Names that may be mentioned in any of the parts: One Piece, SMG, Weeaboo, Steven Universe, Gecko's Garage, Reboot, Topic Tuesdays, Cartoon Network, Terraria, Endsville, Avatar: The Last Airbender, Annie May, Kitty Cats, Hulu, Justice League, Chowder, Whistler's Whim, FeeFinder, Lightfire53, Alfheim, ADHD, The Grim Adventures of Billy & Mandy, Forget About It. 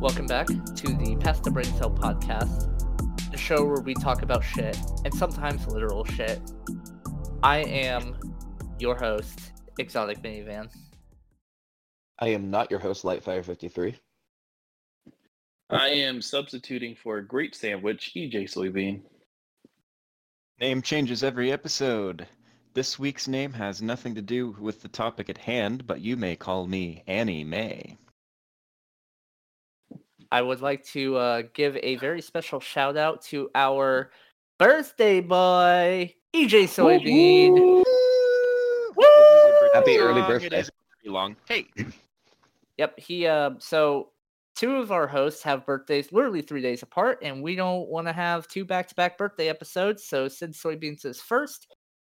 Welcome back to the Past the Brain Cell podcast, the show where we talk about shit, and sometimes literal shit. I am your host, Exotic Minivans. I am not your host, Lightfire53. I am substituting for a great sandwich, EJ Soybean. Name changes every episode. This week's name has nothing to do with the topic at hand, but you may call me Annie May. I would like to give a very special shout out to our birthday boy, EJ Soybean. Woo! Happy early birthday. Hey. Yep. He. So two of our hosts have birthdays literally 3 days apart, and we don't want to have two back-to-back birthday episodes. So since Soybeans is first,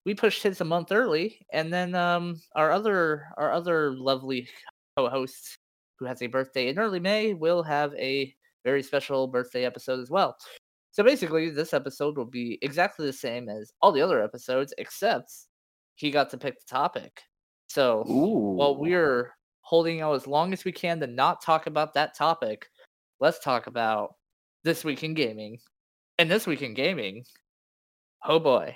we pushed his a month early, and then our other lovely co-host, who has a birthday in early May, will have a very special birthday episode as well. So basically, this episode will be exactly the same as all the other episodes, except he got to pick the topic. So while we're holding out as long as we can to not talk about that topic, let's talk about This Week in Gaming. And This Week in Gaming, oh boy,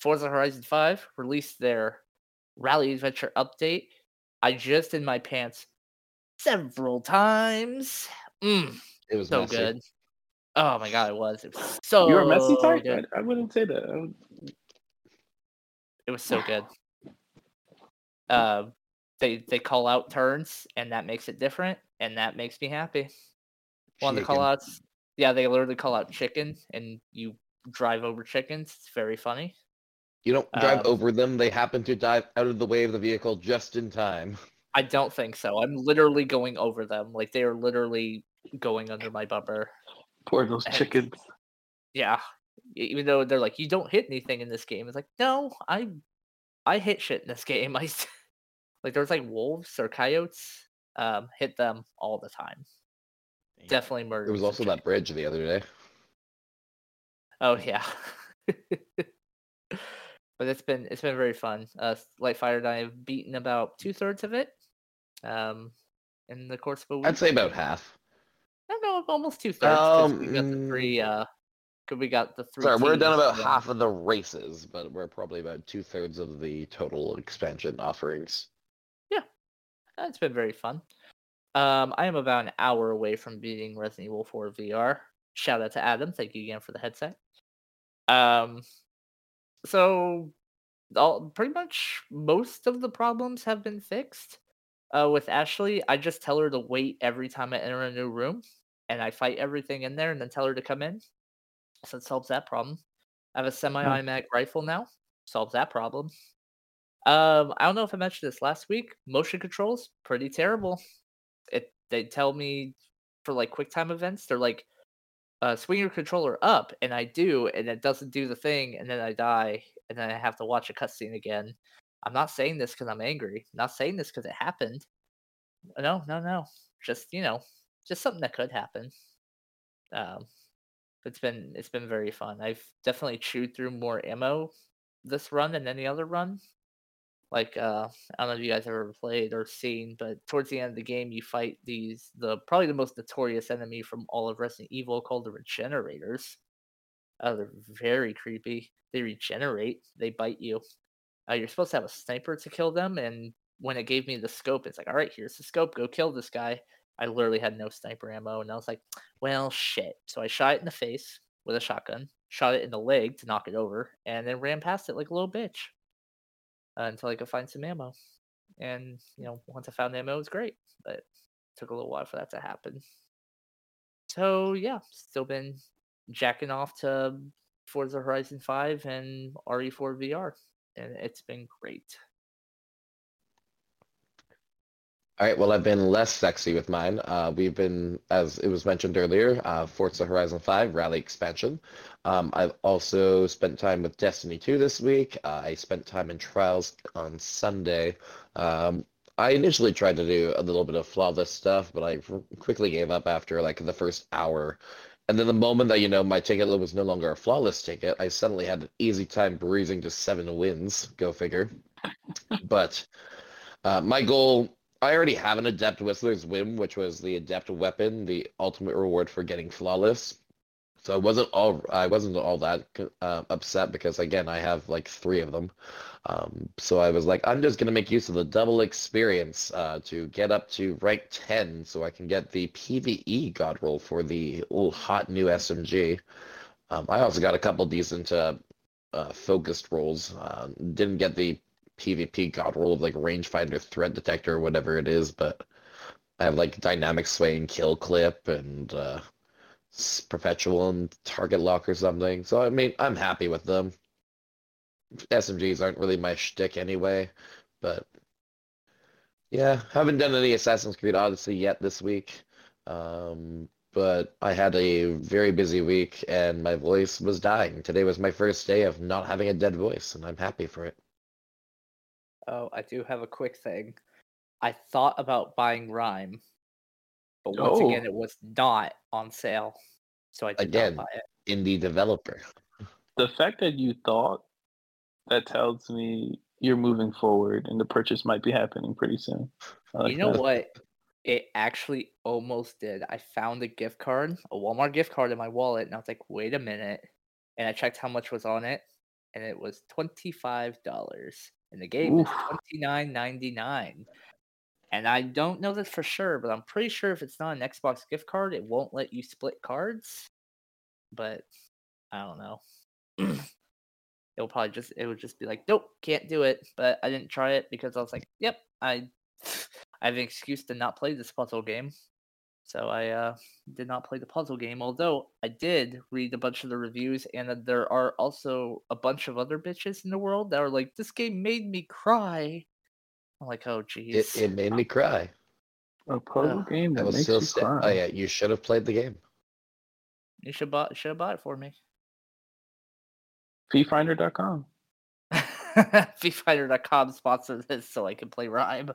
Forza Horizon 5 released their Rally Adventure update. I just in my pants several times. It was so messy. Good. Oh my god, it was. It was so. You were messy type? I wouldn't say that. It was so good. They call out turns, and that makes it different, and that makes me happy. One of the call outs, yeah, they literally call out chicken, and you drive over chickens. It's very funny. You don't drive over them. They happen to dive out of the way of the vehicle just in time. I don't think so. I'm literally going over them. Like, they are literally going under my bumper. Poor those chickens. Yeah. Even though they're like, you don't hit anything in this game. It's like, no, I hit shit in this game. Like, there's like wolves or coyotes. Hit them all the time. Yeah. Definitely murder. There was also that bridge the other day. Oh, yeah. But it's been very fun. Lightfire and I have beaten about 2/3 of it in the course of a week. I'd say about half. I don't know, almost 2/3. We got the three. Sorry, we're done about half of the races, but we're probably about 2/3 of the total expansion offerings. Yeah, it's been very fun. I am about an hour away from beating Resident Evil 4 VR. Shout out to Adam. Thank you again for the headset. So, pretty much most of the problems have been fixed. With Ashley, I just tell her to wait every time I enter a new room, and I fight everything in there and then tell her to come in. So it solves that problem. I have a semi-automatic rifle now. Solves that problem. I don't know if I mentioned this last week. Motion controls, pretty terrible. They tell me for, like, QuickTime events, they're like, swing your controller up, and I do, and it doesn't do the thing, and then I die, and then I have to watch a cutscene again. I'm not saying this because I'm angry. I'm not saying this because it happened. No. Just something that could happen. It's been very fun. I've definitely chewed through more ammo this run than any other run. Like, I don't know if you guys have ever played or seen, but towards the end of the game, you fight probably the most notorious enemy from all of Resident Evil called the Regenerators. They're very creepy. They regenerate. They bite you. You're supposed to have a sniper to kill them, and when it gave me the scope, it's like, all right, here's the scope. Go kill this guy. I literally had no sniper ammo, and I was like, well, shit. So I shot it in the face with a shotgun, shot it in the leg to knock it over, and then ran past it like a little bitch. Until I could find some ammo. And, once I found the ammo, it was great. But it took a little while for that to happen. So, yeah. Still been jacking off to Forza Horizon 5 and RE4 VR. And it's been great. All right. Well, I've been less sexy with mine. We've been, as it was mentioned earlier, Forza Horizon 5 Rally Expansion. I've also spent time with Destiny 2 this week. I spent time in Trials on Sunday. I initially tried to do a little bit of flawless stuff, but I quickly gave up after like the first hour. And then the moment that, my ticket was no longer a flawless ticket, I suddenly had an easy time breezing to 7 wins. Go figure. But my goal... I already have an Adept Whistler's Whim, which was the Adept weapon, the ultimate reward for getting flawless. So I wasn't all that upset because, again, I have like three of them. So I was like, I'm just going to make use of the double experience to get up to rank 10 so I can get the PvE god roll for the hot new SMG. I also got a couple decent focused rolls. Didn't get the PvP god roll of like rangefinder, threat detector, or whatever it is, but I have like dynamic sway and kill clip and perpetual and target lock or something. So I mean, I'm happy with them. SMGs aren't really my shtick anyway, but yeah, haven't done any Assassin's Creed Odyssey yet this week. But I had a very busy week and my voice was dying. Today was my first day of not having a dead voice, and I'm happy for it. Oh, I do have a quick thing. I thought about buying Rhyme, but once again, it was not on sale, so I did not buy it. Indie developer. The fact that you thought, that tells me you're moving forward, and the purchase might be happening pretty soon. You know what? It actually almost did. I found a gift card, a Walmart gift card in my wallet, and I was like, wait a minute. And I checked how much was on it, and it was $25. And the game is $29.99. And I don't know this for sure, but I'm pretty sure if it's not an Xbox gift card, it won't let you split cards. But I don't know. It would just be like, nope, can't do it. But I didn't try it because I was like, yep, I have an excuse to not play this puzzle game. So I did not play the puzzle game, although I did read a bunch of the reviews, and there are also a bunch of other bitches in the world that are like, this game made me cry. I'm like, oh, jeez. It made me cry. A puzzle game that was so sad. Oh, yeah, you should have played the game. You should have bought it for me. FeeFinder.com. FeeFinder.com sponsors this so I can play Rhyme.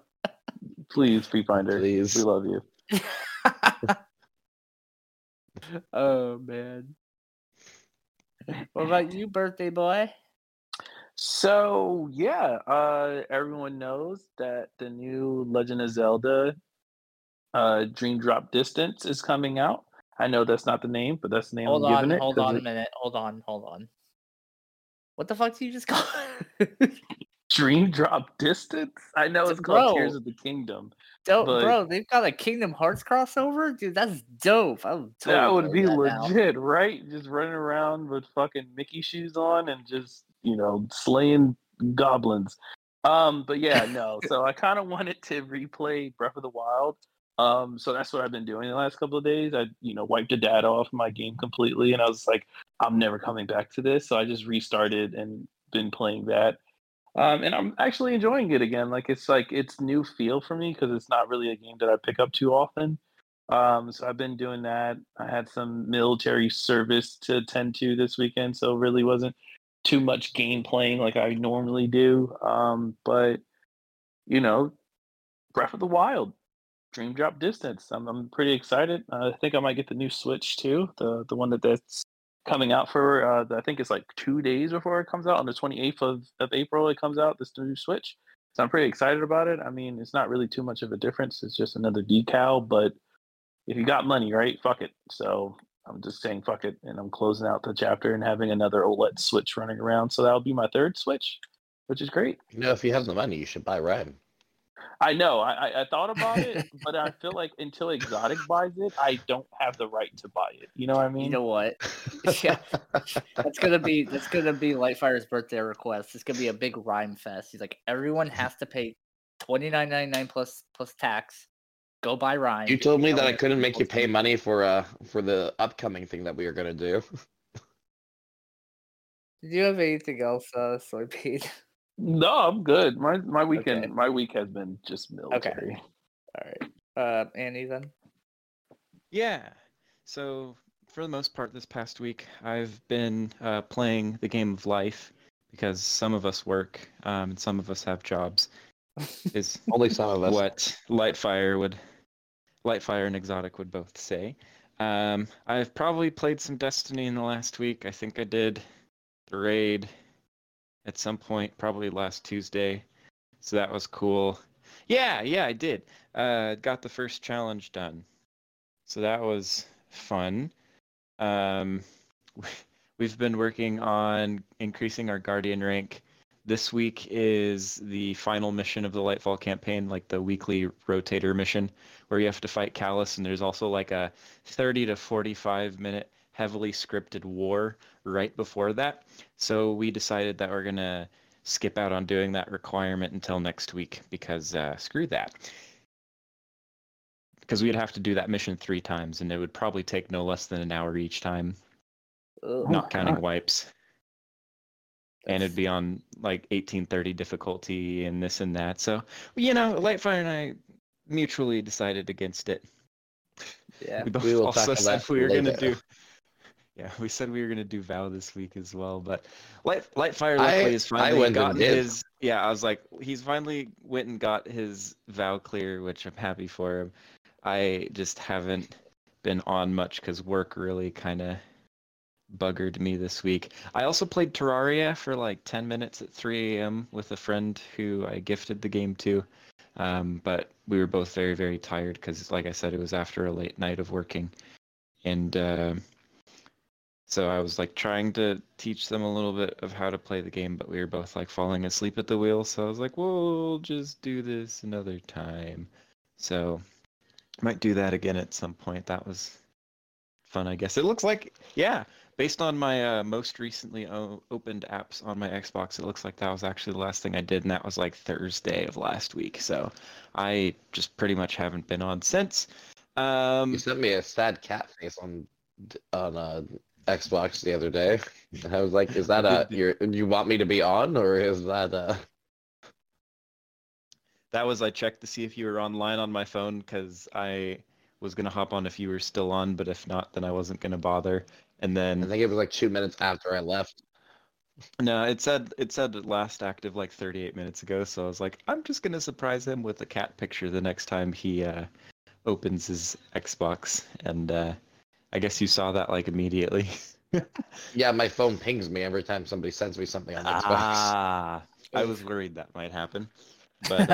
Please, FeeFinder. Please. We love you. Oh man, what about you, birthday boy? So yeah, everyone knows that the new Legend of Zelda Dream Drop Distance is coming out. I know that's not the name, but that's the name hold on a minute. What the fuck do you just call it? Dream Drop Distance? I know it's called Tears of the Kingdom. Bro, they've got a Kingdom Hearts crossover? Dude, that's dope. That would be legit, right? Just running around with fucking Mickey shoes on and just, slaying goblins. But yeah, no. So I kind of wanted to replay Breath of the Wild. So that's what I've been doing the last couple of days. I, wiped the data off my game completely, and I was like, I'm never coming back to this. So I just restarted and been playing that. And I'm actually enjoying it again. It's new feel for me because it's not really a game that I pick up too often. So I've been doing that. I had some military service to attend to this weekend, so really wasn't too much game playing like I normally do. But Breath of the Wild, Dream Drop Distance. I'm pretty excited. I think I might get the new Switch too, the one that's coming out for I think it's like 2 days before it comes out on the 28th of April. It comes out, this new Switch, so I'm pretty excited about it. I mean, it's not really too much of a difference. It's just another decal, but if you got money, right, fuck it. So I'm just saying fuck it, and I'm closing out the chapter and having another OLED Switch running around. So that'll be my third Switch, which is great. If you have the money, you should buy Rhyme. I know. I thought about it, but I feel like until Exotic buys it, I don't have the right to buy it. You know what I mean? You know what? Yeah, that's gonna be Lightfire's birthday request. It's gonna be a big Rhyme fest. He's like, everyone has to pay $29.99 plus tax. Go buy Rhyme. You told me that I couldn't make you pay money for the upcoming thing that we were gonna do. Did you have anything else, Soybean? No, I'm good. My weekend, okay. My week has been just military. Okay. All right. Annie, then? Yeah. So, for the most part this past week, I've been playing the game of life because some of us work and some of us have jobs. Is only some of us. What Lightfire and Exotic would both say. I've probably played some Destiny in the last week. I think I did the raid at some point, probably last Tuesday. So that was cool. Yeah, I did. Got the first challenge done. So that was fun. We've been working on increasing our Guardian rank. This week is the final mission of the Lightfall campaign, like the weekly rotator mission, where you have to fight Callus, and there's also like a 30 to 45 minute heavily scripted war right before that. So we decided that we're going to skip out on doing that requirement until next week, because screw that. Because we'd have to do that mission 3 times, and it would probably take no less than an hour each time, not counting wipes. And it'd be on like 1830 difficulty and this and that. So, you know, Lightfire and I mutually decided against it. Yeah, we both also said we were going to do. Yeah, we said we were going to do Vow this week as well, but Lightfire luckily has finally gotten his. Yeah, I was like, he's finally went and got his Vow clear, which I'm happy for him. I just haven't been on much because work really kind of buggered me this week. I also played Terraria for like 10 minutes at 3 a.m. with a friend who I gifted the game to, but we were both very, very tired because, like I said, it was after a late night of working. And so I was like trying to teach them a little bit of how to play the game, but we were both like falling asleep at the wheel. So I was like, we'll just do this another time. So might do that again at some point. That was fun, I guess. It looks like, yeah, based on my most recently opened apps on my Xbox, it looks like that was actually the last thing I did, and that was like Thursday of last week. So I just pretty much haven't been on since. You sent me a sad cat face on Xbox the other day. And I was like, is that you want me to be on, or is that a... That was, I checked to see if you were online on my phone, because I was going to hop on if you were still on, but if not, then I wasn't going to bother. And then I think it was like 2 minutes after I left. No, it said last active like 38 minutes ago, so I was like, I'm just going to surprise him with a cat picture the next time he opens his Xbox. And I guess you saw that like immediately. Yeah, my phone pings me every time somebody sends me something on Xbox. Ah, I was worried that might happen. But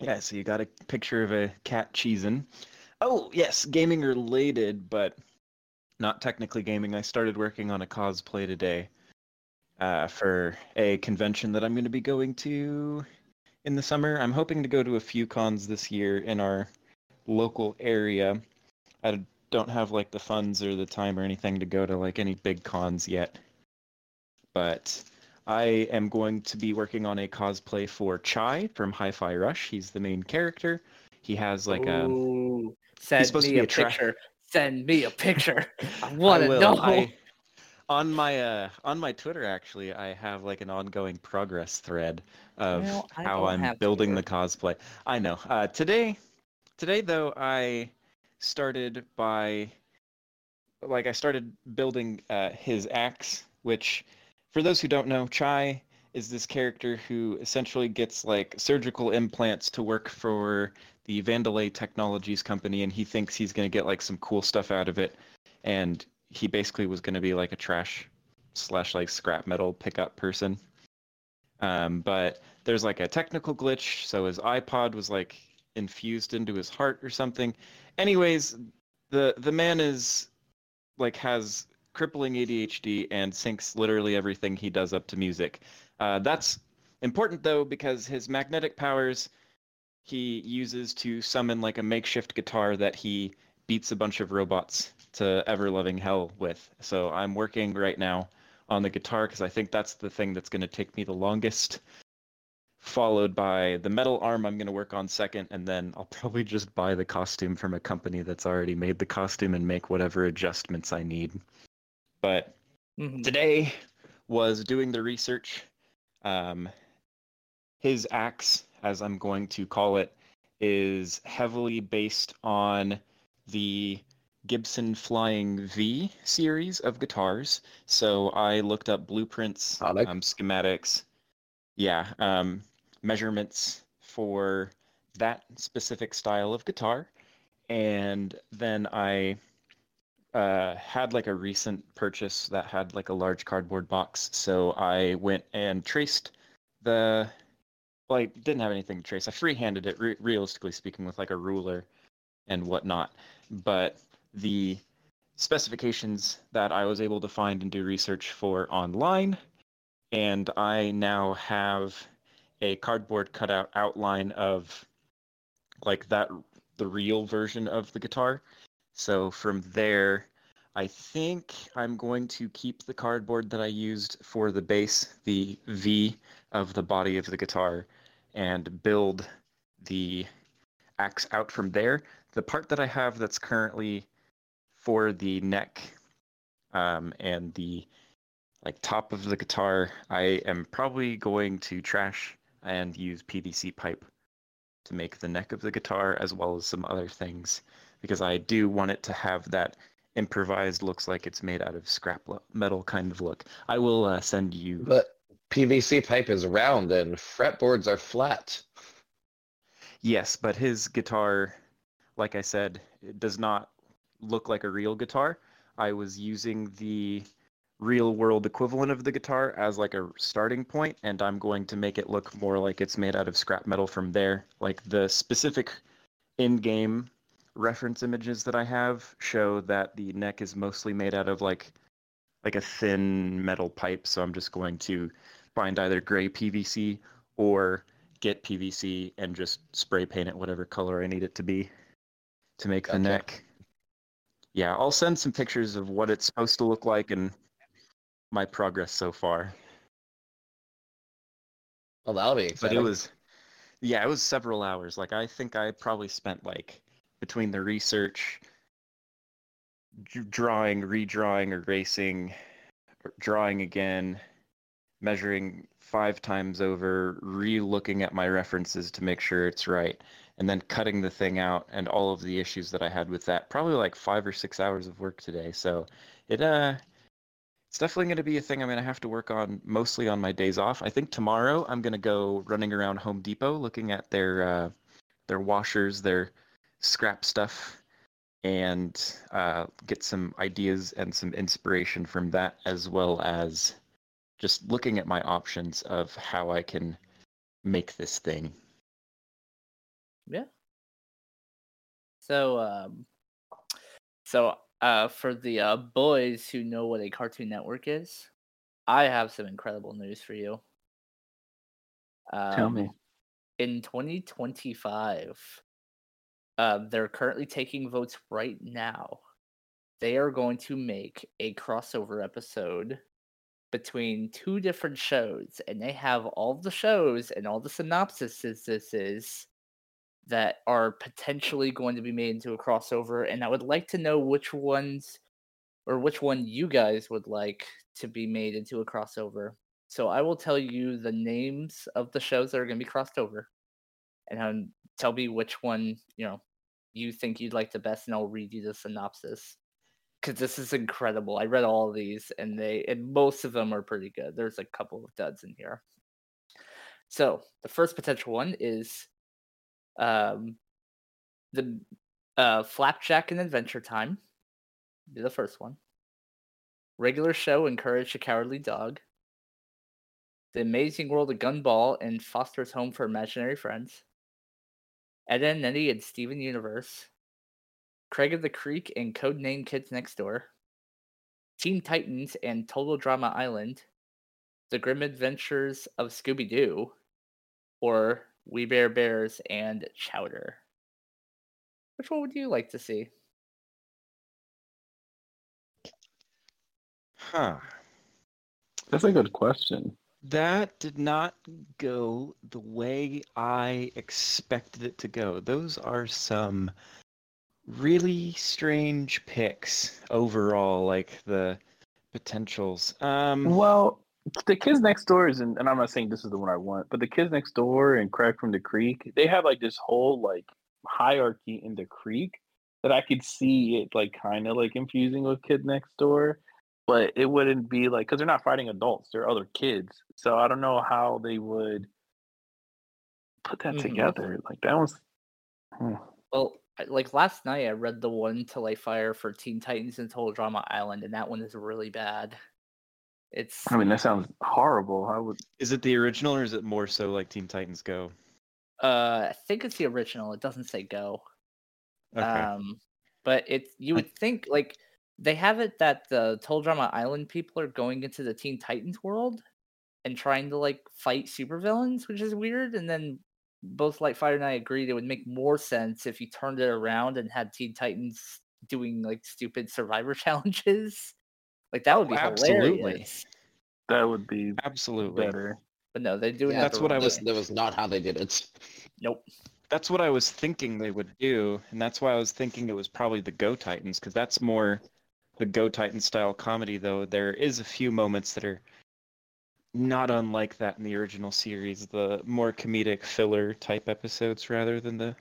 yeah, so you got a picture of a cat cheesing. Oh, yes, gaming related, but not technically gaming. I started working on a cosplay today for a convention that I'm going to be going to in the summer. I'm hoping to go to a few cons this year in our local area. I don't have like the funds or the time or anything to go to like any big cons yet, but I am going to be working on a cosplay for Chai from Hi-Fi Rush. He's the main character. He has like Send me a picture. I want to know. On my Twitter, actually, I have like an ongoing progress thread of how I'm building the cosplay. I know. Today though, I started by building his axe, which, for those who don't know, Chai is this character who essentially gets like surgical implants to work for the Vandalay Technologies company, and he thinks he's going to get like some cool stuff out of it. And he basically was going to be like a trash / like scrap metal pickup person. But there's like a technical glitch, so his iPod was like infused into his heart or something. Anyways, the man is like has crippling ADHD and syncs literally everything he does up to music. That's important though, because his magnetic powers he uses to summon like a makeshift guitar that he beats a bunch of robots to ever-loving hell with. So I'm working right now on the guitar because I think that's the thing that's going to take me the longest, followed by the metal arm I'm going to work on second, and then I'll probably just buy the costume from a company that's already made the costume and make whatever adjustments I need. But today was doing the research. His axe, as I'm going to call it, is heavily based on the Gibson Flying V series of guitars. So I looked up blueprints, schematics, measurements for that specific style of guitar. And then I had like a recent purchase that had like a large cardboard box, so I went and traced the Well, I didn't have anything to trace. I free-handed it, realistically speaking, with like a ruler and whatnot. But the specifications that I was able to find and do research for online, and I now have a cardboard cutout outline of like that, the real version of the guitar. So from there, I think I'm going to keep the cardboard that I used for the bass, the V of the body of the guitar, and build the axe out from there. The part that I have that's currently for the neck and the like top of the guitar, I am probably going to trash and use PVC pipe to make the neck of the guitar, as well as some other things, because I do want it to have that improvised, looks like it's made out of scrap metal kind of look. I will send you... But PVC pipe is round and fretboards are flat. Yes, but his guitar, like I said, it does not look like a real guitar. I was using the real-world equivalent of the guitar as like a starting point, and I'm going to make it look more like it's made out of scrap metal from there. Like the specific in-game reference images that I have show that the neck is mostly made out of like a thin metal pipe, so I'm just going to find either gray PVC or get PVC and just spray paint it whatever color I need it to be to make the neck. Yeah, I'll send some pictures of what it's supposed to look like and my progress so far. Well, that'll be exciting. But it was several hours. Like, I think I probably spent, like, between the research, drawing, redrawing, erasing, drawing again, measuring 5 times over, re-looking at my references to make sure it's right, and then cutting the thing out and all of the issues that I had with that. Probably, like, 5 or 6 hours of work today. So it's definitely going to be a thing I'm going to have to work on mostly on my days off. I think tomorrow I'm going to go running around Home Depot looking at their washers, their scrap stuff, and get some ideas and some inspiration from that, as well as just looking at my options of how I can make this thing. Yeah. So, for the boys who know what a Cartoon Network is, I have some incredible news for you. Tell me. In 2025, they're currently taking votes right now. They are going to make a crossover episode between 2 different shows, and they have all the shows and all the synopsis that are potentially going to be made into a crossover, and I would like to know which one you guys would like to be made into a crossover. So I will tell you the names of the shows that are going to be crossed over, and tell me which one you think you'd like the best, and I'll read you the synopsis, because this is incredible. I read all of these, and most of them are pretty good. There's a couple of duds in here. So the first potential one is the Flapjack and Adventure Time be the first one. Regular Show and Courage the Cowardly Dog. The Amazing World of Gumball and Foster's Home for Imaginary Friends. Edd n Eddy and Steven Universe. Craig of the Creek and Codename Kids Next Door. Teen Titans and Total Drama Island. The Grim Adventures of Scooby-Doo. Or We Bare Bears and Chowder. Which one would you like to see? Huh. That's a good question. That did not go the way I expected it to go. Those are some really strange picks overall, like the potentials. Well, the Kids Next Door is, and I'm not saying this is the one I want, but the Kids Next Door and Craig from the Creek, they have like this whole like hierarchy in the Creek that I could see it like kind of like infusing with Kid Next Door, but it wouldn't be like, because they're not fighting adults, they're other kids. So I don't know how they would put that together. Like that was. Well, like last night I read the one to light fire for Teen Titans and Total Drama Island, and that one is really bad. It's. I mean, that sounds horrible. I would. Is it the original, or is it more so like Teen Titans Go? I think it's the original. It doesn't say Go. Okay. But it's you would think like they have it that the Total Drama Island people are going into the Teen Titans world and trying to like fight supervillains, which is weird. And then both Lightfire and I agreed it would make more sense if you turned it around and had Teen Titans doing like stupid survivor challenges. Like that would be hilarious. That would be absolutely better. But no, they do. Yeah, that's what I was. That was not how they did it. Nope. That's what I was thinking they would do, and that's why I was thinking it was probably the Go Titans, because that's more the Go Titans style comedy. Though there is a few moments that are not unlike that in the original series, the more comedic filler type episodes rather than the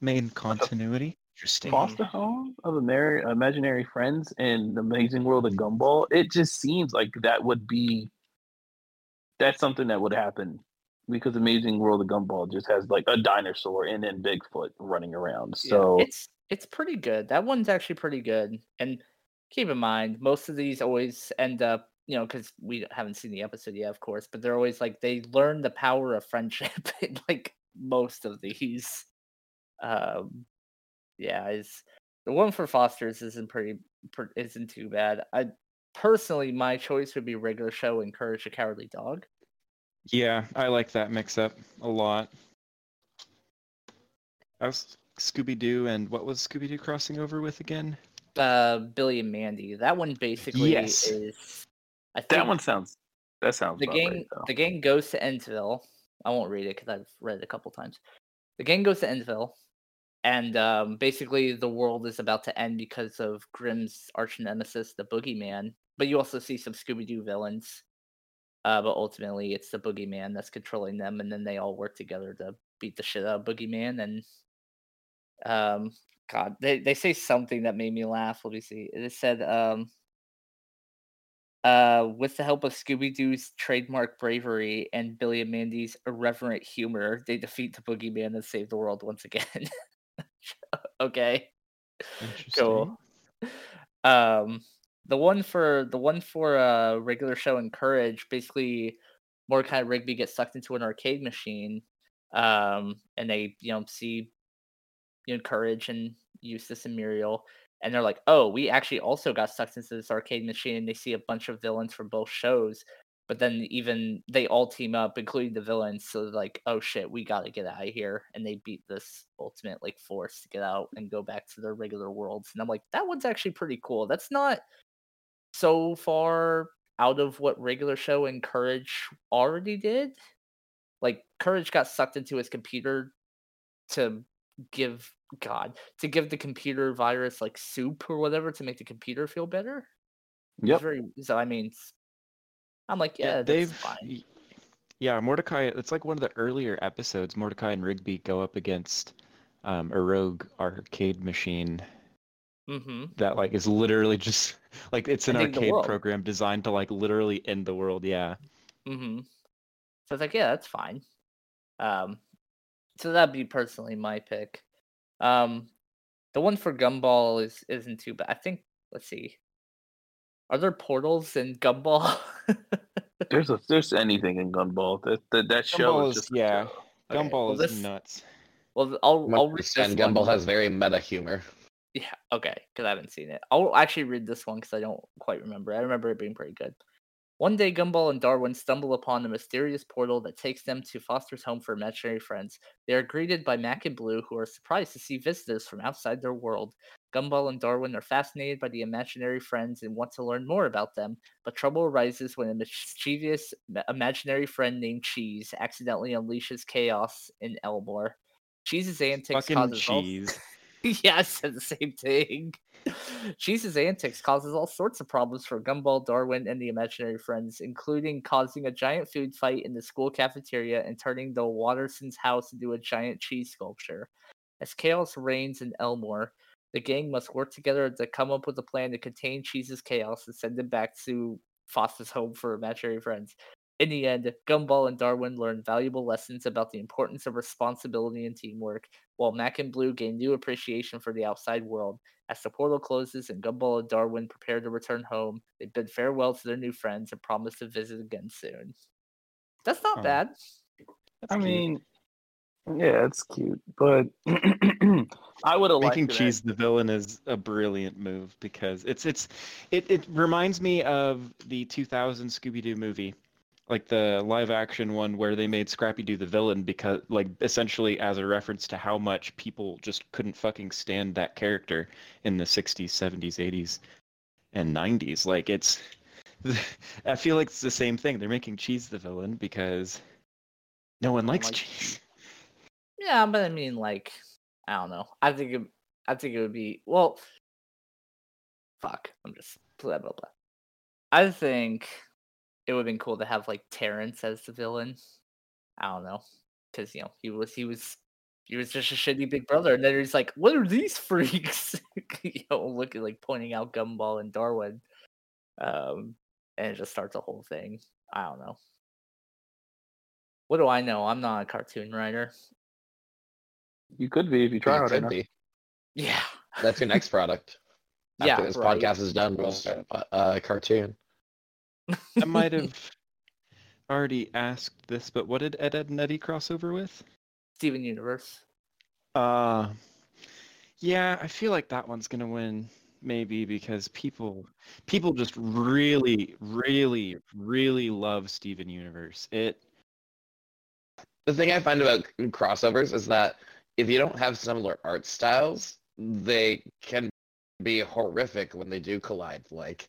main continuity. Interesting. Foster Home of Imaginary Friends and The Amazing World of Gumball. It just seems like that would be that's something that would happen because Amazing World of Gumball just has like a dinosaur and then Bigfoot running around. So yeah, it's pretty good. That one's actually pretty good. And keep in mind, most of these always end up, you know, because we haven't seen the episode yet, of course, but they're always like they learn the power of friendship in like most of these. Yeah, the one for Foster's isn't too bad. I personally, my choice would be Regular Show and Courage the Cowardly Dog. Yeah, I like that mix-up a lot. I was Scooby-Doo, and what was Scooby-Doo crossing over with again? Billy and Mandy. That one basically is. I think that one sounds. That sounds. The gang goes to Endsville. I won't read it because I've read it a couple times. The gang goes to Endsville. And basically, the world is about to end because of Grimm's arch nemesis, the Boogeyman. But you also see some Scooby-Doo villains. But ultimately, it's the Boogeyman that's controlling them, and then they all work together to beat the shit out of Boogeyman. And God, they say something that made me laugh. Let me see. It said, with the help of Scooby-Doo's trademark bravery and Billy and Mandy's irreverent humor, they defeat the Boogeyman and save the world once again. Okay. Cool. The one for Regular Show and Courage, basically Mordecai Rigby gets sucked into an arcade machine, and they see Courage and Eustace and Muriel, and they're like, oh, we actually also got sucked into this arcade machine, and they see a bunch of villains from both shows, but then even they all team up, including the villains. So they're like, oh shit, we got to get out of here. And they beat this ultimate like force to get out and go back to their regular worlds. And I'm like, that one's actually pretty cool. That's not so far out of what Regular Show and Courage already did. Like Courage got sucked into his computer to give the computer virus like soup or whatever to make the computer feel better. Yeah. So I mean, I'm like, yeah, they've fine. Yeah, Mordecai, it's like one of the earlier episodes. Mordecai and Rigby go up against a rogue arcade machine that like is literally just like it's an arcade program designed to like literally end the world. Yeah. Mm-hmm. So it's like, yeah, that's fine. So that'd be personally my pick. The one for Gumball isn't too bad. I think. Let's see. Are there portals in Gumball? there's anything in Gumball. That show is just... yeah. Okay. Gumball is nuts. Well, I'll read this one. Gumball has very meta humor. Yeah. Okay. Because I haven't seen it. I'll actually read this one because I don't quite remember. I remember it being pretty good. One day, Gumball and Darwin stumble upon a mysterious portal that takes them to Foster's Home for Imaginary Friends. They are greeted by Mac and Blue, who are surprised to see visitors from outside their world. Gumball and Darwin are fascinated by the imaginary friends and want to learn more about them, but trouble arises when a mischievous imaginary friend named Cheese accidentally unleashes chaos in Elmore. Cheese's antics causes Cheese. Yeah, I said the same thing. Cheese's antics causes all sorts of problems for Gumball, Darwin, and the imaginary friends, including causing a giant food fight in the school cafeteria and turning the Watterson's house into a giant cheese sculpture. As chaos reigns in Elmore, the gang must work together to come up with a plan to contain Cheese's chaos and send him back to Foster's Home for Imaginary Friends. In the end, Gumball and Darwin learned valuable lessons about the importance of responsibility and teamwork, while Mac and Blue gain new appreciation for the outside world. As the portal closes and Gumball and Darwin prepare to return home, they bid farewell to their new friends and promise to visit again soon. That's not bad. That's cute. Mean, yeah, it's cute, but I would have liked it. Making Cheese the villain is a brilliant move because it reminds me of the 2000 Scooby-Doo movie. Like the live action one where they made Scrappy-Doo the villain because, like, essentially as a reference to how much people just couldn't fucking stand that character in the 60s, 70s, 80s, and 90s. Like, it's... I feel like it's the same thing. They're making Cheese the villain because no one likes Cheese. Yeah, but I mean, like, I don't know. I think it would be... Well... Fuck. I'm just... Blah, blah, blah. I think... It would have been cool to have, like, Terrence as the villain. I don't know. Because, you know, he was just a shitty big brother. And then he's like, what are these freaks? You know, looking, like, pointing out Gumball and Darwin. And it just starts a whole thing. I don't know. What do I know? I'm not a cartoon writer. You could be if you try hard enough. Yeah. That's your next product. After this podcast is done, we'll start a cartoon. I might have already asked this, but what did Ed, Edd n Eddy crossover with? Steven Universe. Yeah, I feel like that one's gonna win, maybe, because people just really, really, really love Steven Universe. The thing I find about crossovers is that if you don't have similar art styles, they can be horrific when they do collide. Like,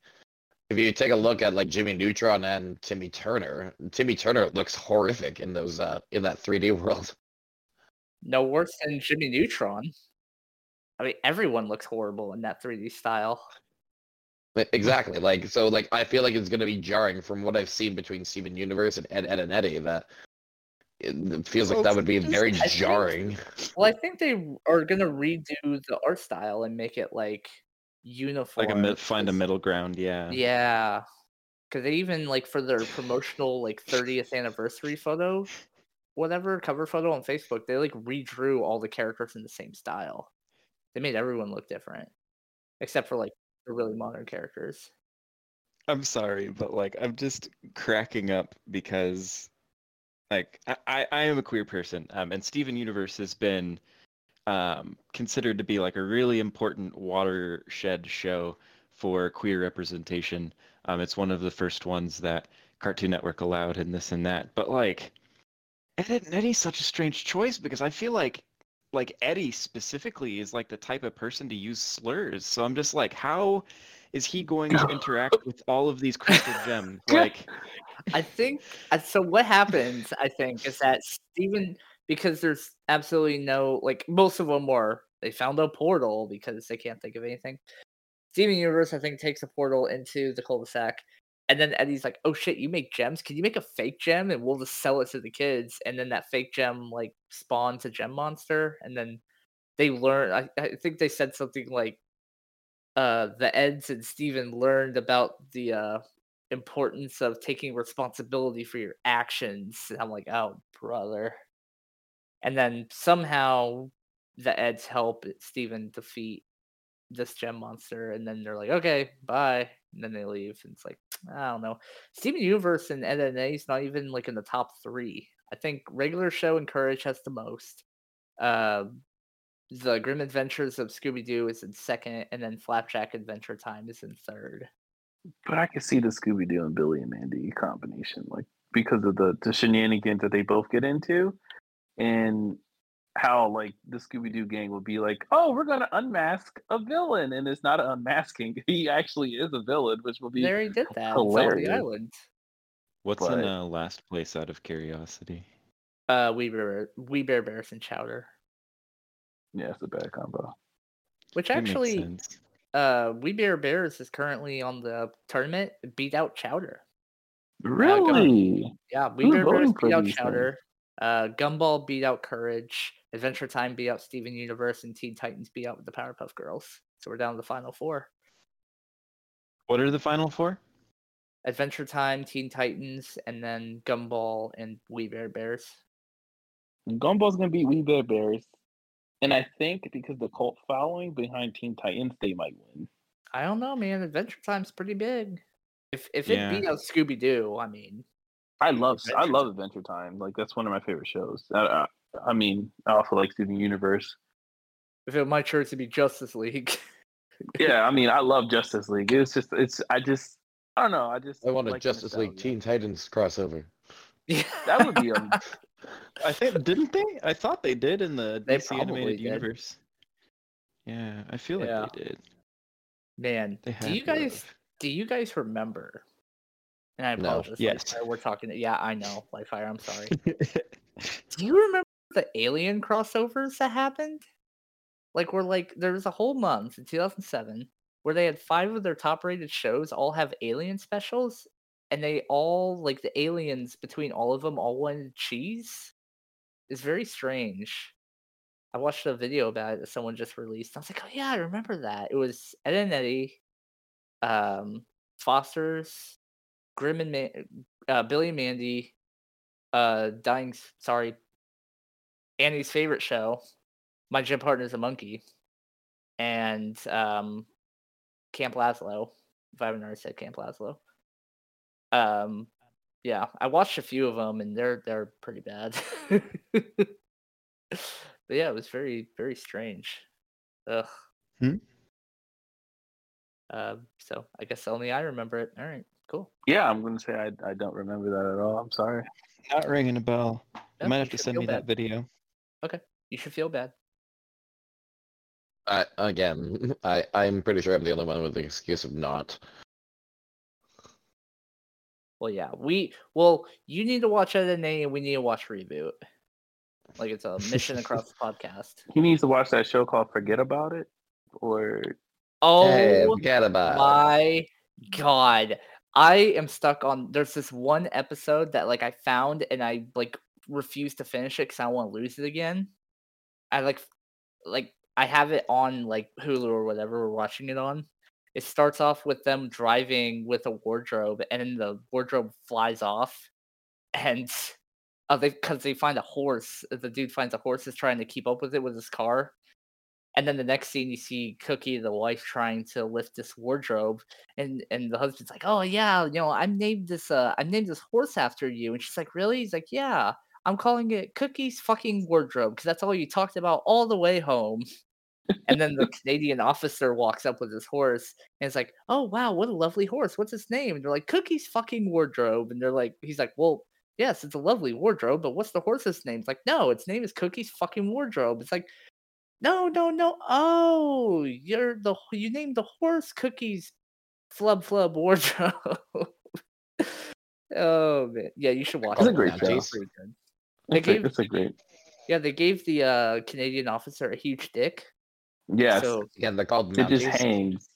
if you take a look at, like, Jimmy Neutron and Timmy Turner looks horrific in those in that 3D world. No worse than Jimmy Neutron. I mean, everyone looks horrible in that 3D style. Exactly. Like, so, like, I feel like it's going to be jarring from what I've seen between Steven Universe and Ed, Edd n Eddy that it feels like that would be very jarring. I think they are going to redo the art style and make it, like, uniform, like find a middle ground. Yeah because they even, like, for their promotional, like, 30th anniversary photo, whatever, cover photo on Facebook, they, like, redrew all the characters in the same style. They made everyone look different except for, like, the really modern characters. I'm sorry, but, like, I'm just cracking up because, like, I am a queer person, and Steven Universe has been considered to be, like, a really important watershed show for queer representation. It's one of the first ones that Cartoon Network allowed and this and that. But, like, Ed, Eddie's such a strange choice because I feel like Eddie specifically is, like, the type of person to use slurs. So I'm just like, how is he going to interact with all of these crystal gems? Like, I think so. What happens, I think, is that Steven... Because there's absolutely no, like, most of them were, they found a portal because they can't think of anything. Steven Universe, I think, takes a portal into the cul-de-sac. And then Eddie's like, oh shit, you make gems? Can you make a fake gem? And we'll just sell it to the kids. And then that fake gem, like, spawns a gem monster. And then they learn, I think they said something like, the Eds and Steven learned about the importance of taking responsibility for your actions. And I'm like, oh, brother. And then somehow the Eds help Steven defeat this gem monster. And then they're like, okay, bye. And then they leave. And it's like, I don't know. Steven Universe and Edd n Eddy is not even, like, in the top three. I think Regular Show and Courage has the most. The Grim Adventures of Scooby-Doo is in second. And then Flapjack Adventure Time is in third. But I can see the Scooby-Doo and Billy and Mandy combination, like, because of the shenanigans that they both get into. And how, like, the Scooby-Doo gang would be like, oh, we're going to unmask a villain. And it's not an unmasking. He actually is a villain, which will be hilarious. They already did that. Hilarious. On the island. What's in last place out of curiosity? We Bare Bears and Chowder. Yeah, it's a bad combo. Which actually, We Bare Bears is currently on the tournament, beat out Chowder. Really? Yeah, We Bare Bears beat out Chowder. Things? Gumball beat out Courage, Adventure Time beat out Steven Universe, and Teen Titans beat out the Powerpuff Girls. So we're down to the final four. What are the final four? Adventure Time, Teen Titans, and then Gumball and We Bare Bears. Gumball's going to be We Bare Bears. And I think because the cult following behind Teen Titans, they might win. I don't know, man. Adventure Time's pretty big. If it beat out Scooby-Doo, I mean. I love Adventure Time. Like, that's one of my favorite shows. I mean, I also like Steven Universe. If it might sure to be Justice League. Yeah, I mean, I love Justice League. I don't know. I want a Justice League Teen Titans crossover. Yeah, that would be a... I think, didn't they? I thought they did in the DC animated universe. Yeah, I feel like they did. Man, do you guys remember? And I apologize. No. Yes. We're talking to, I know. Lightfire, I'm sorry. Do you remember the alien crossovers that happened? Like there was a whole month in 2007 where they had 5 of their top rated shows all have alien specials. And they all, like, the aliens between all of them all wanted cheese. It's very strange. I watched a video about it that someone just released. I was like, oh, yeah, I remember that. It was Ed, Edd n Eddy, Foster's, Grim and Billy and Mandy, Annie's favorite show, My Gym Partner's a Monkey, and Camp Lazlo, if I haven't already said Camp Lazlo. I watched a few of them, and they're pretty bad. But yeah, it was very, very strange. Ugh. So I guess only I remember it. All right, cool. Yeah, I'm gonna say I don't remember that at all. I'm sorry. Not ringing a bell. No, you might have to send me that video. Okay, you should feel bad. I'm pretty sure I'm the only one with the excuse of not. Well, yeah, you need to watch Edd n Eddy, and we need to watch Reboot. Like, it's a mission across the podcast. He needs to watch that show called Forget About It, Forget About It. My God, I am stuck on. There's this one episode that I found, and I refuse to finish it because I don't want to lose it again. I I have it on Hulu or whatever we're watching it on. It starts off with them driving with a wardrobe, and then the wardrobe flies off, and because they find a horse. The dude finds a horse, is trying to keep up with it with his car, and then the next scene you see Cookie, the wife, trying to lift this wardrobe, and the husband's like, "Oh yeah, you know, I named this horse after you," and she's like, "Really?" He's like, "Yeah, I'm calling it Cookie's fucking wardrobe because that's all you talked about all the way home." And then the Canadian officer walks up with his horse, and it's like, "Oh wow, what a lovely horse! What's its name?" And they're like, "Cookie's fucking wardrobe." And they're like, "He's like, well, yes, it's a lovely wardrobe, but what's the horse's name?" It's like, "No, its name is Cookie's fucking wardrobe." It's like, no. Oh, you named the horse Cookie's flub wardrobe. Oh man, yeah, you should watch. That's a great show. It's a great. Yeah, they gave the Canadian officer a huge dick. Yes. So, yeah, they're called Mounties. It just hangs.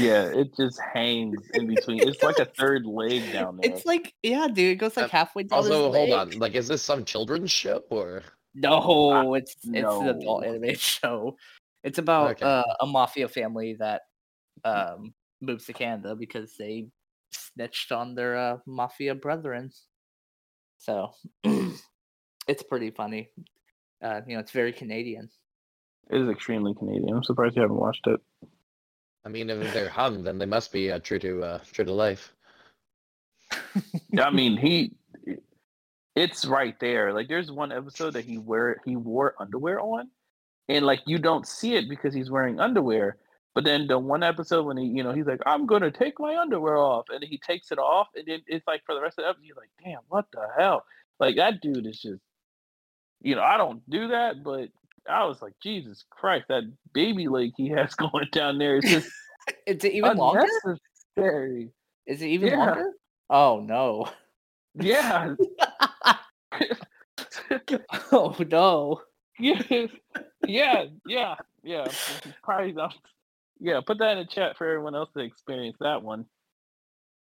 Yeah, it just hangs in between. It's like a third leg down there. It's like, yeah, dude, it goes halfway down. Also, hold on. Is this some children's show or? No, it's an adult anime show. It's about a mafia family that moves to Canada because they snitched on their mafia brethren. So it's pretty funny. It's very Canadian. It is extremely Canadian. I'm surprised you haven't watched it. I mean, if they're hung, then they must be true to life. I mean, it's right there. There's one episode that he wore underwear on, and you don't see it because he's wearing underwear. But then the one episode when he, he's like, "I'm gonna take my underwear off," and he takes it off, and then it's for the rest of the episode, he's like, "Damn, what the hell?" That dude is just, I don't do that, but. I was like, Jesus Christ, that baby leg he has going down there is just is it even longer? Is it even longer? Oh no. Yeah. Oh no. Yeah. Probably not. Yeah, put that in the chat for everyone else to experience that one.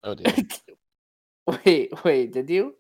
Oh dear. Wait, did you?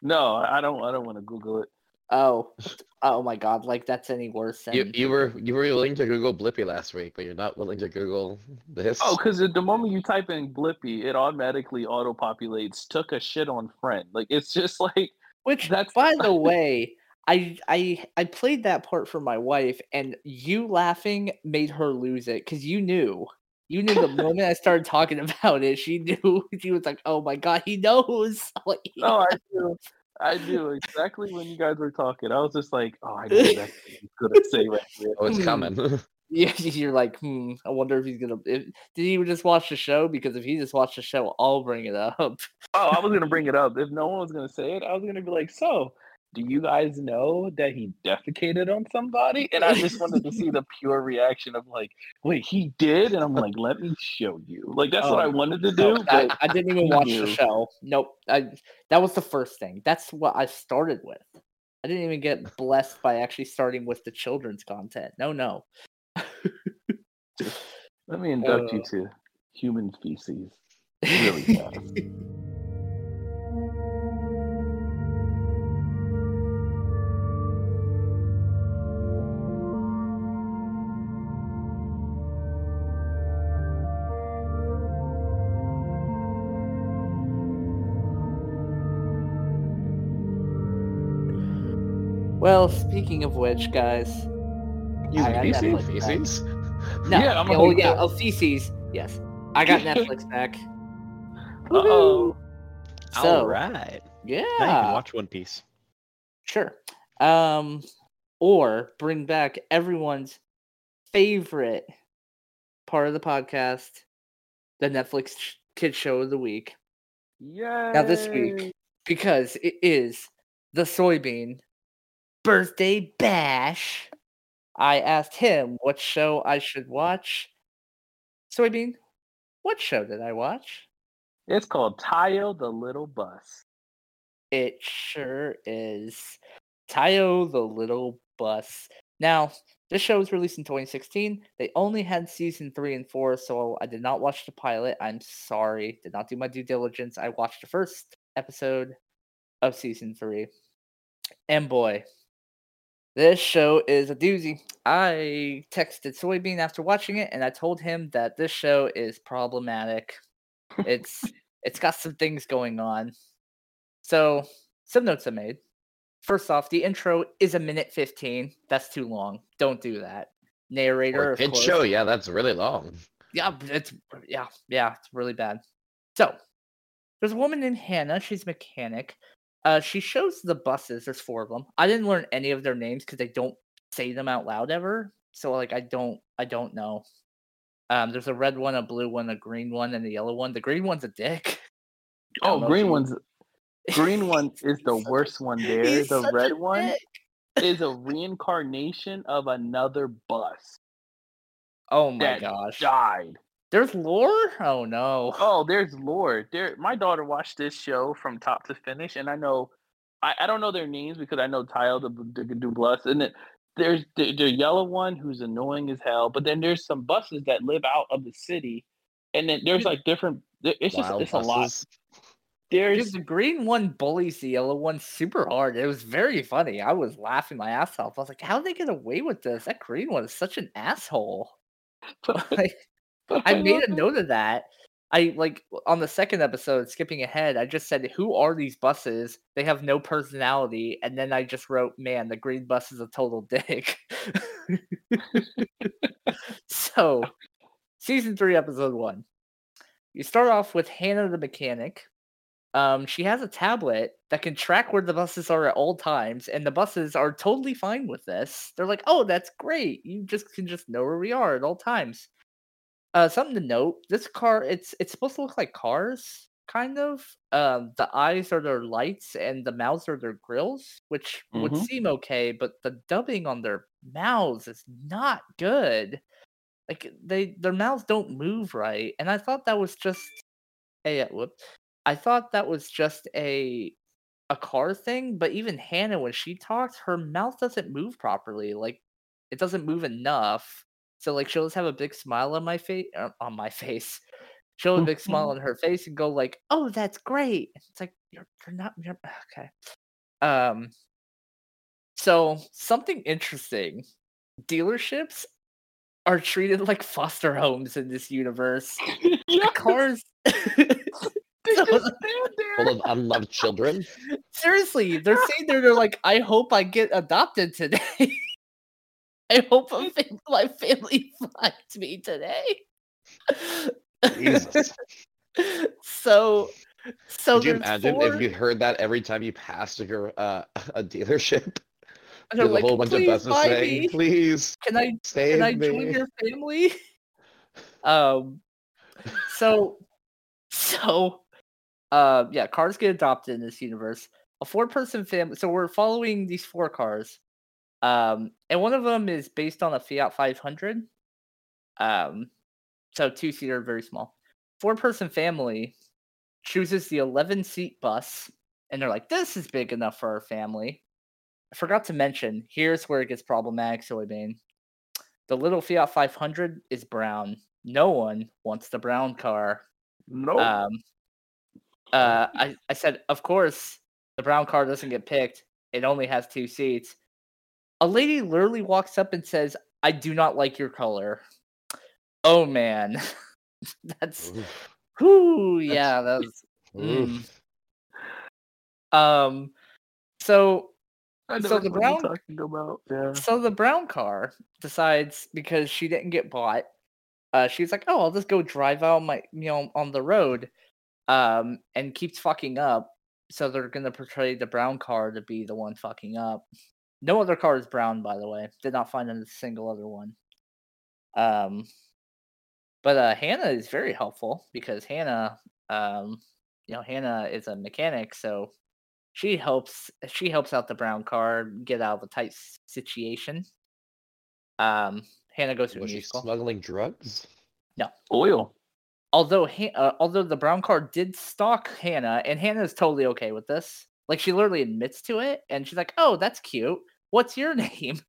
No, I don't want to Google it. Oh my God! Like that's any worse than you were willing to Google Blippi last week, but you're not willing to Google this. Oh, because the moment you type in Blippi, it automatically auto-populates. Took a shit on friend. Like it's just like which. That's by the way, I played that part for my wife, and you laughing made her lose it because you knew the moment I started talking about it, she knew. She was like, "Oh my God, he knows!" Like, yeah. No, I do. I do exactly when you guys were talking. I was just like, "Oh, I know that's what he's gonna say right here. Oh, it's coming." Yeah, you're like, I wonder if he's gonna. Did he just watch the show? Because if he just watched the show, I'll bring it up. Oh, I was gonna bring it up. If no one was gonna say it, I was gonna be like, "So, do you guys know that he defecated on somebody?" And I just wanted to see the pure reaction of like, "Wait, he did?" And I'm like, "Let me show you." Like that's what I wanted to do. I didn't even watch the show. Nope. That was the first thing. That's what I started with. I didn't even get blessed by actually starting with the children's content. No. Let me induct you to human feces. Really fast. Well, speaking of which, guys, you feces? No. Yeah, feces. Yes, I got Netflix back. Oh, all right. Yeah, now you can watch One Piece. Sure. Or bring back everyone's favorite part of the podcast, the Netflix Kids Show of the Week. Yeah. Now this week, because it is the Soybean Birthday Bash, I asked him what show I should watch. Soybean, what show did I watch? It's called Tayo the Little Bus. It sure is. Tayo the Little Bus. Now, this show was released in 2016. They only had season 3 and 4, so I did not watch the pilot. I'm sorry. Did not do my due diligence. I watched the first episode of season 3. And boy, this show is a doozy. I texted Soybean after watching it, and I told him that this show is problematic. It's got some things going on. So, some notes I made. First off, the intro is 1:15. That's too long. Don't do that. Narrator, of course. Show, yeah, that's really long. Yeah, it's really bad. So, there's a woman named Hannah. She's a mechanic. She shows the buses. There's 4 of them. I didn't learn any of their names because they don't say them out loud ever. So like I don't know. There's a red one, a blue one, a green one, and a yellow one. The green one's a dick. Oh, green one is the worst one there. The red one is a reincarnation of another bus. Oh my gosh! Died. There's lore? Oh, no. Oh, there's lore. My daughter watched this show from top to finish, and I know... I don't know their names because I know Tayo the Bus, and there's the yellow one who's annoying as hell, but then there's some buses that live out of the city, and then there's, like, different... It's just it's a lot. There's the green one bullies the yellow one super hard. It was very funny. I was laughing my ass off. I was like, how did they get away with this? That green one is such an asshole. Like... I made a note of that. I like on the second episode, skipping ahead, I just said, who are these buses? They have no personality. And then I just wrote, man, the green bus is a total dick. So, season 3, episode 1. You start off with Hannah the mechanic. She has a tablet that can track where the buses are at all times, and the buses are totally fine with this. They're like, oh, that's great. You just can just know where we are at all times. Something to note, this car, it's supposed to look like cars, kind of. The eyes are their lights and the mouths are their grills, which would seem okay, but the dubbing on their mouths is not good. Like, their mouths don't move right, and I thought that was just a car thing, but even Hannah, when she talks, her mouth doesn't move properly. Like, it doesn't move enough. So, like, she'll just have a big smile on my face. She'll have a big smile on her face and go like, "Oh, that's great." It's like you're not okay. So something interesting. Dealerships are treated like foster homes in this universe. Yes. The cars so, full of unloved children. Seriously, they're saying they're like, I hope I get adopted today. I hope my family finds me today. Jesus. So could you imagine if you heard that every time you passed a dealership? There's like, a whole bunch of buses saying, "Please, can I join your family?" Yeah, cars get adopted in this universe. A four-person family. So we're following these four cars, and one of them is based on a Fiat 500. So two-seater, very small. Four-person family chooses the 11-seat bus, and they're like, "This is big enough for our family." I forgot to mention, here's where it gets problematic, Soybean. The little Fiat 500 is brown. No one wants the brown car. No. Nope. I said, of course, the brown car doesn't get picked. It only has two seats. A lady literally walks up and says, "I do not like your color." Oh, man. That's... Whoo, yeah, that's... So the brown car decides, because she didn't get bought, she's like, "Oh, I'll just go drive out on the road," and keeps fucking up. So they're gonna portray the brown car to be the one fucking up. No other car is brown, by the way. Did not find a single other one. But Hannah is very helpful because Hannah, Hannah is a mechanic, so. She helps out the brown car get out of a tight situation. Hannah goes to a musical. Was she smuggling drugs? No. Oil. Although the brown car did stalk Hannah, and Hannah is totally okay with this. Like, she literally admits to it, and she's like, "Oh, that's cute. What's your name?"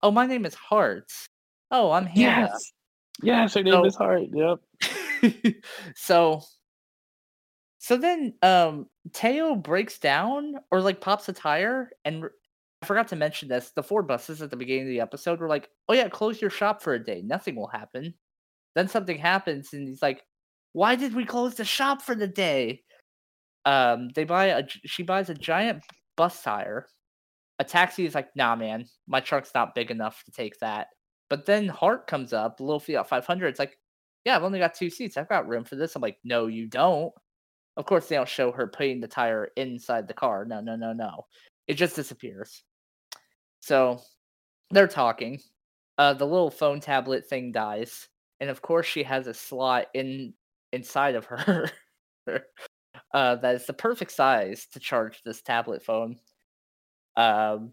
"Oh, my name is Hart." "Oh, I'm Hannah." Yes, her name is Hart. Yep. So then Tayo breaks down or like pops a tire. And I forgot to mention this. The four buses at the beginning of the episode were like, "Oh yeah, close your shop for a day. Nothing will happen." Then something happens and he's like, "Why did we close the shop for the day?" She buys a giant bus tire. A taxi is like, "Nah, man, my truck's not big enough to take that." But then Hart comes up, the little Fiat 500. It's like, "Yeah, I've only got two seats. I've got room for this." I'm like, "No, you don't." Of course, they don't show her putting the tire inside the car. No. It just disappears. So they're talking. The little phone tablet thing dies. And of course, she has a slot inside of her that is the perfect size to charge this tablet phone. And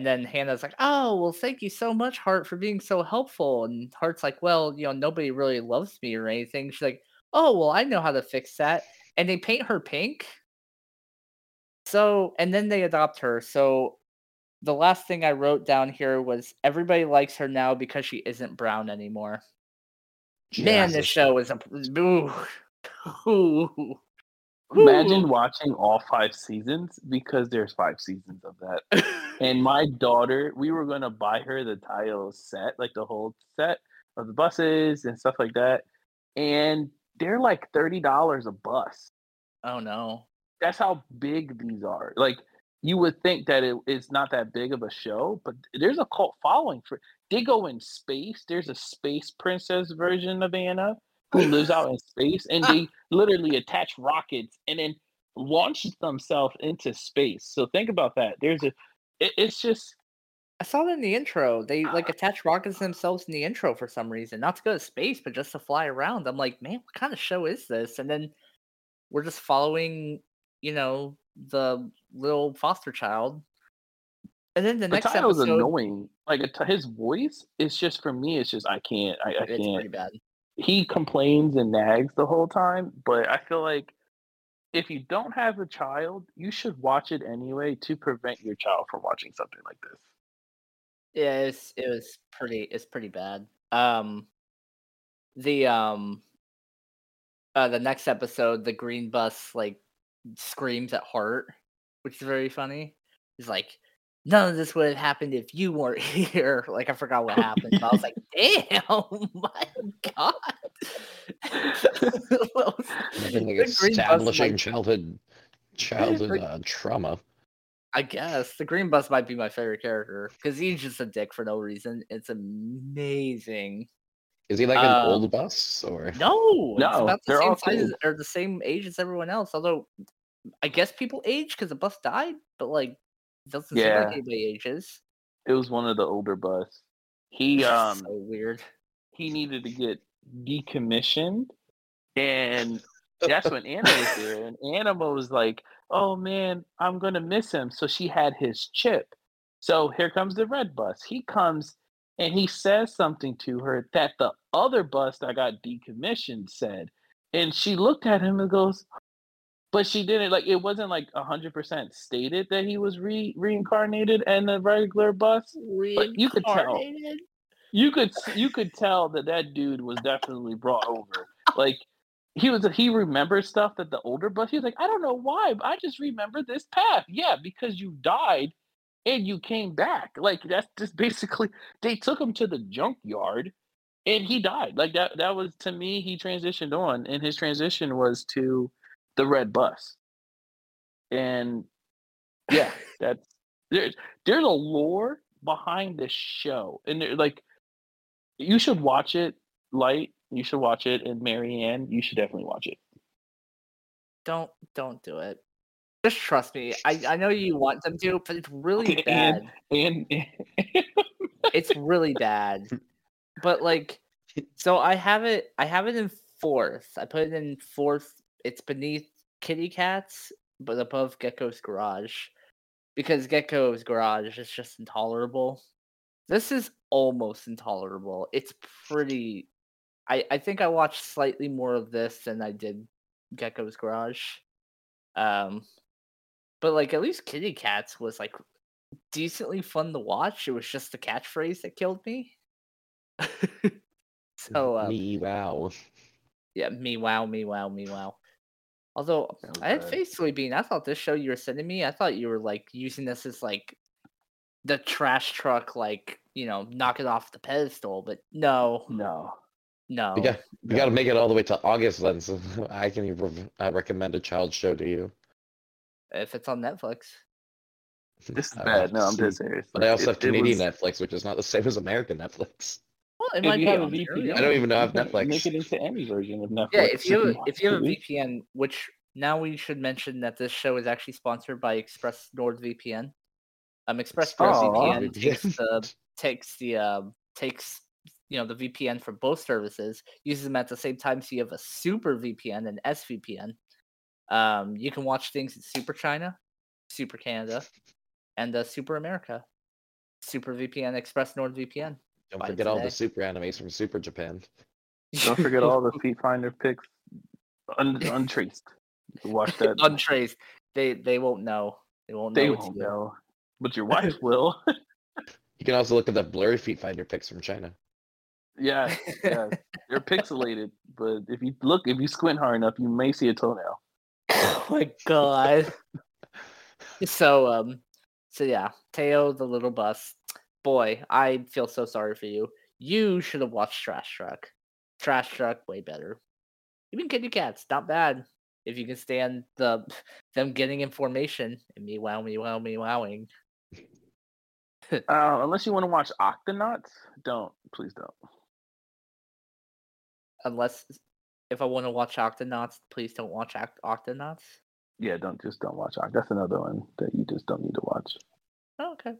then Hannah's like, "Oh, well, thank you so much, Hart, for being so helpful." And Hart's like, "Well, nobody really loves me or anything." She's like, "Oh, well, I know how to fix that." And they paint her pink. So, and then they adopt her. So the last thing I wrote down here was, everybody likes her now because she isn't brown anymore. Jesus. Man, this show is a... Ooh. Imagine watching all 5 seasons, because there's 5 seasons of that. And my daughter, we were going to buy her the Tayo set, like the whole set of the buses and stuff like that. And they're like $30 a bus. Oh, no. That's how big these are. Like, you would think that it's not that big of a show, but there's a cult following for it. They go in space. There's a space princess version of Anna who lives out in space, and they literally attach rockets and then launch themselves into space. So think about that. It's just... I saw that in the intro. They attach rockets themselves in the intro for some reason. Not to go to space, but just to fly around. I'm like, man, what kind of show is this? And then we're just following, the little foster child. And then the next episode was annoying. Like, his voice is just, for me, it's just, I can't. I can't. It's pretty bad. He complains and nags the whole time, but I feel like if you don't have a child, you should watch it anyway to prevent your child from watching something like this. Yeah, it's pretty bad. The next episode, the green bus screams at Hart, which is very funny. He's like, none of this would have happened if you weren't here. Like, I forgot what happened. But I was like, damn, my God. I think establishing childhood trauma. I guess the Green Bus might be my favorite character because he's just a dick for no reason. It's amazing. Is he like an old bus or no? It's about they're all cool. Or the same age as everyone else. Although I guess people age because the bus died, but like it doesn't seem like anybody ages. It was one of the older bus. He so weird. He needed to get decommissioned, and that's when Anna was there. And Anna was like, oh man, I'm gonna miss him. So she had his chip. So here comes the red bus. He comes and he says something to her that the other bus that got decommissioned said. And she looked at him and goes, but she didn't, like, it wasn't like 100% stated that he was reincarnated and the regular bus. But you could tell. You could tell that dude was definitely brought over. Like, he remembered stuff that the older bus, he was like, I don't know why, but I just remember this path. Yeah, because you died and you came back. Like, that's just basically, they took him to the junkyard and he died. Like, that was, to me, he transitioned on, and his transition was to the red bus. And yeah, that's, there's a lore behind this show. And they're like, you should watch it, Light. You should watch it, and Marianne, you should definitely watch it. Don't do it. Just trust me. I know you want them to, but it's really bad. And it's really bad. But like, so I have it in fourth. I put it in fourth. It's beneath Kitty Cats, but above Gecko's Garage, because Gecko's Garage is just intolerable. This is almost intolerable. It's pretty. I think I watched slightly more of this than I did Gecko's Garage. But like at least Kitty Cats was like decently fun to watch. It was just the catchphrase that killed me. So me wow. Yeah, me wow, me wow, me wow. Although I had Faith Soybean, I thought this show you were sending me, I thought you were like using this as like the Trash Truck, like, you know, knock it off the pedestal, but no. No, we got to make it all the way to August, then. So I can even recommend a child show to you if it's on Netflix. This is bad. No, I'm just serious. But I also have Canadian Netflix, which is not the same as American Netflix. Well, it might be on VPN. I don't even know I have Netflix. Make it into any version of Netflix. Yeah, if you have a VPN, which now we should mention that this show is actually sponsored by Express NordVPN. Express NordVPN takes you know, the VPN for both services, uses them at the same time, so you have a Super VPN and SVPN. You can watch things in Super China, Super Canada, and Super America. Super VPN, Express NordVPN. Don't forget all the Super animes from Super Japan. Don't forget all the Feet Finder pics untraced. Watch that. Untraced. They won't know. They won't know. But your wife will. You can also look at the blurry Feet Finder pics from China. Yeah, they're pixelated, but if you squint hard enough, you may see a toenail. Oh my God! So yeah, Tayo the Little Bus. Boy, I feel so sorry for you. You should have watched Trash Truck. Trash Truck, way better. Even Kitty Cats, not bad. If you can stand them getting information and meowing. Unless you want to watch Octonauts, don't. Please don't. Unless, if I want to watch Octonauts, please don't watch Octonauts. Yeah, don't watch Octonauts. That's another one that you just don't need to watch. Oh, okay.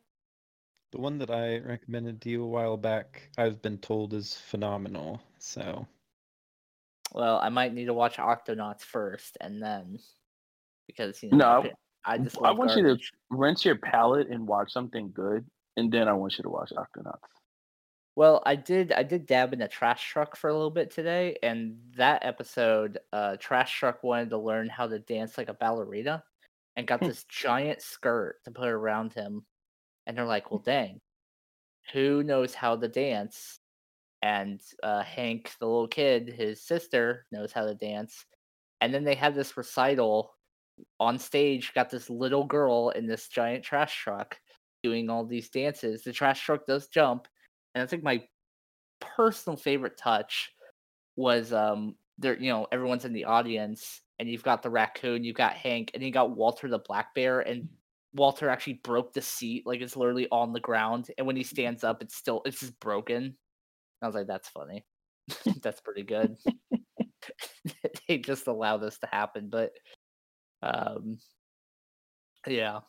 The one that I recommended to you a while back, I've been told is phenomenal. So, well, I might need to watch Octonauts first, and then because you know. No, I want you to rinse your palate and watch something good, and then I want you to watch Octonauts. Well, I did dab in a Trash Truck for a little bit today, and that episode, Trash Truck wanted to learn how to dance like a ballerina and got this giant skirt to put around him. And they're like, well, dang, who knows how to dance? And Hank, the little kid, his sister, knows how to dance. And then they had this recital on stage, got this little girl in this giant trash truck. doing all these dances. The trash truck does jump, and I think my personal favorite touch was there. You know, everyone's in the audience, and you've got the raccoon, you've got Hank, and you got Walter the black bear, and Walter actually broke the seat, like it's literally on the ground, and when he stands up, it's just broken. And I was like, that's funny. That's pretty good. They just allowed this to happen, but yeah.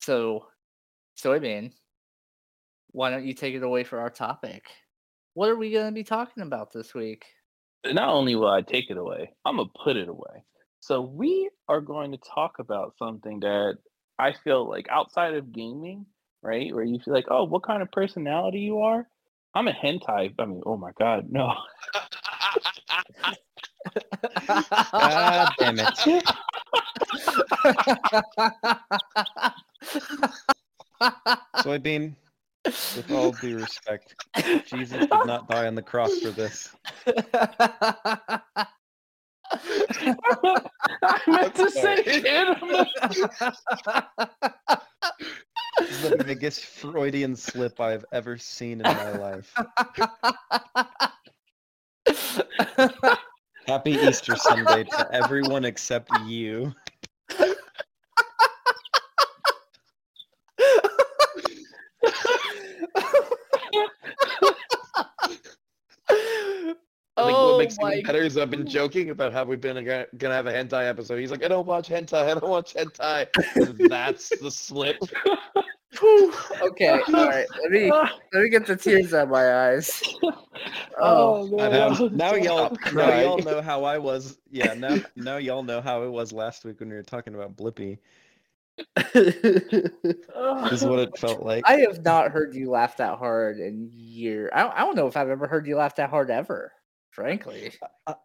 So I mean, why don't you take it away for our topic? What are we going to be talking about this week? Not only will I take it away, I'm going to put it away. So we are going to talk about something that I feel like outside of gaming, right? Where you feel like, oh, what kind of personality you are? I'm a hentai. I mean, oh my God, no. God damn it. Soybean, with all due respect, Jesus did not die on the cross for this. I meant to say animal. This is the biggest Freudian slip I've ever seen in my life. Happy Easter Sunday to everyone except you. Like, oh, what makes him better is I've been joking about how we've been going to have a hentai episode. He's like, I don't watch hentai. That's the slip. Okay, all right. Let me get the tears out of my eyes. Oh, no. Now y'all know how I was. Yeah, now y'all know how it was last week when we were talking about Blippi. Is what it felt like. I have not heard you laugh that hard in years. I don't know if I've ever heard you laugh that hard ever. Frankly.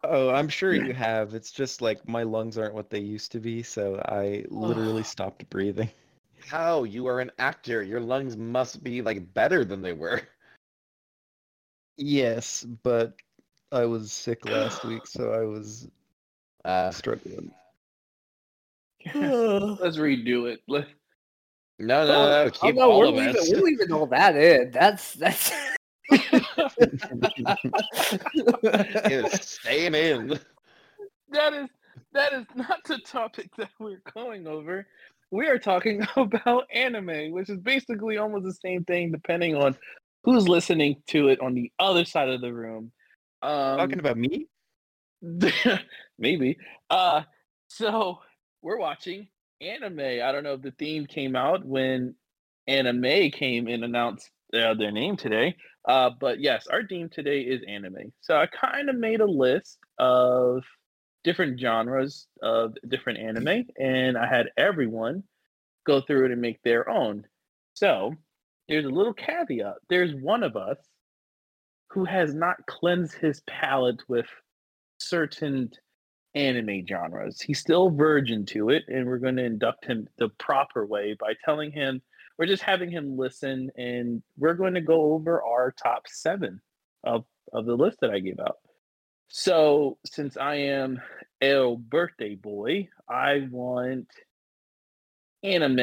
Oh, I'm sure you have. It's just like my lungs aren't what they used to be, so I literally stopped breathing. How? You are an actor. Your lungs must be like better than they were. Yes, but I was sick last week, so I was struggling. Let's redo it. No, keep all of us. We're leaving all that in. That's It's staying in. That is not the topic that we're going over. We are talking about anime, which is basically almost the same thing, depending on who's listening to it on the other side of the room. Talking about me? Maybe. So we're watching anime. I don't know if the theme came out when Annie May came and announced their name today. But yes, our theme today is anime. So I kind of made a list of different genres of different anime, and I had everyone go through it and make their own. So there's a little caveat. There's one of us who has not cleansed his palate with certain anime genres. He's still virgin to it, and we're going to induct him the proper way by telling him, we're just having him listen, and we're going to go over our top 7 of the list that I gave out. So since I am a birthday boy, I want anime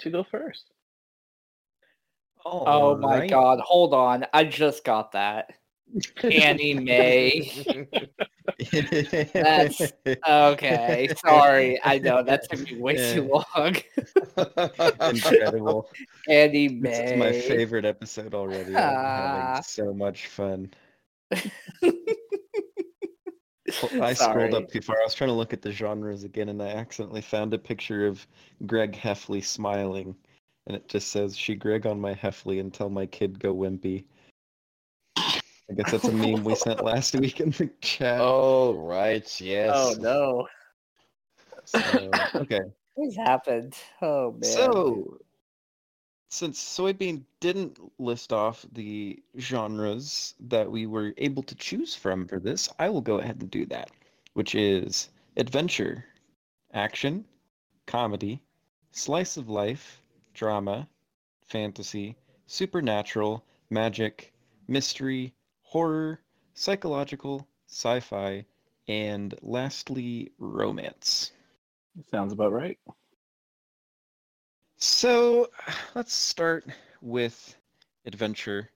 to go first. Oh my God. Hold on. I just got that. Anime. That's okay. Sorry, I know that took me way too long. Incredible. Annie May. This is my favorite episode already. I'm having so much fun. Scrolled up too far. I was trying to look at the genres again, and I accidentally found a picture of Greg Heffley smiling, and it just says, "She Greg on my Heffley until my kid go wimpy." I guess that's a meme we sent last week in the chat. Oh, right, yes. Oh, no. So, okay. What's happened? Oh, man. So, since Soybean didn't list off the genres that we were able to choose from for this, I will go ahead and do that, which is adventure, action, comedy, slice of life, drama, fantasy, supernatural, magic, mystery, horror, psychological, sci-fi, and lastly, romance. Sounds about right. So let's start with adventure.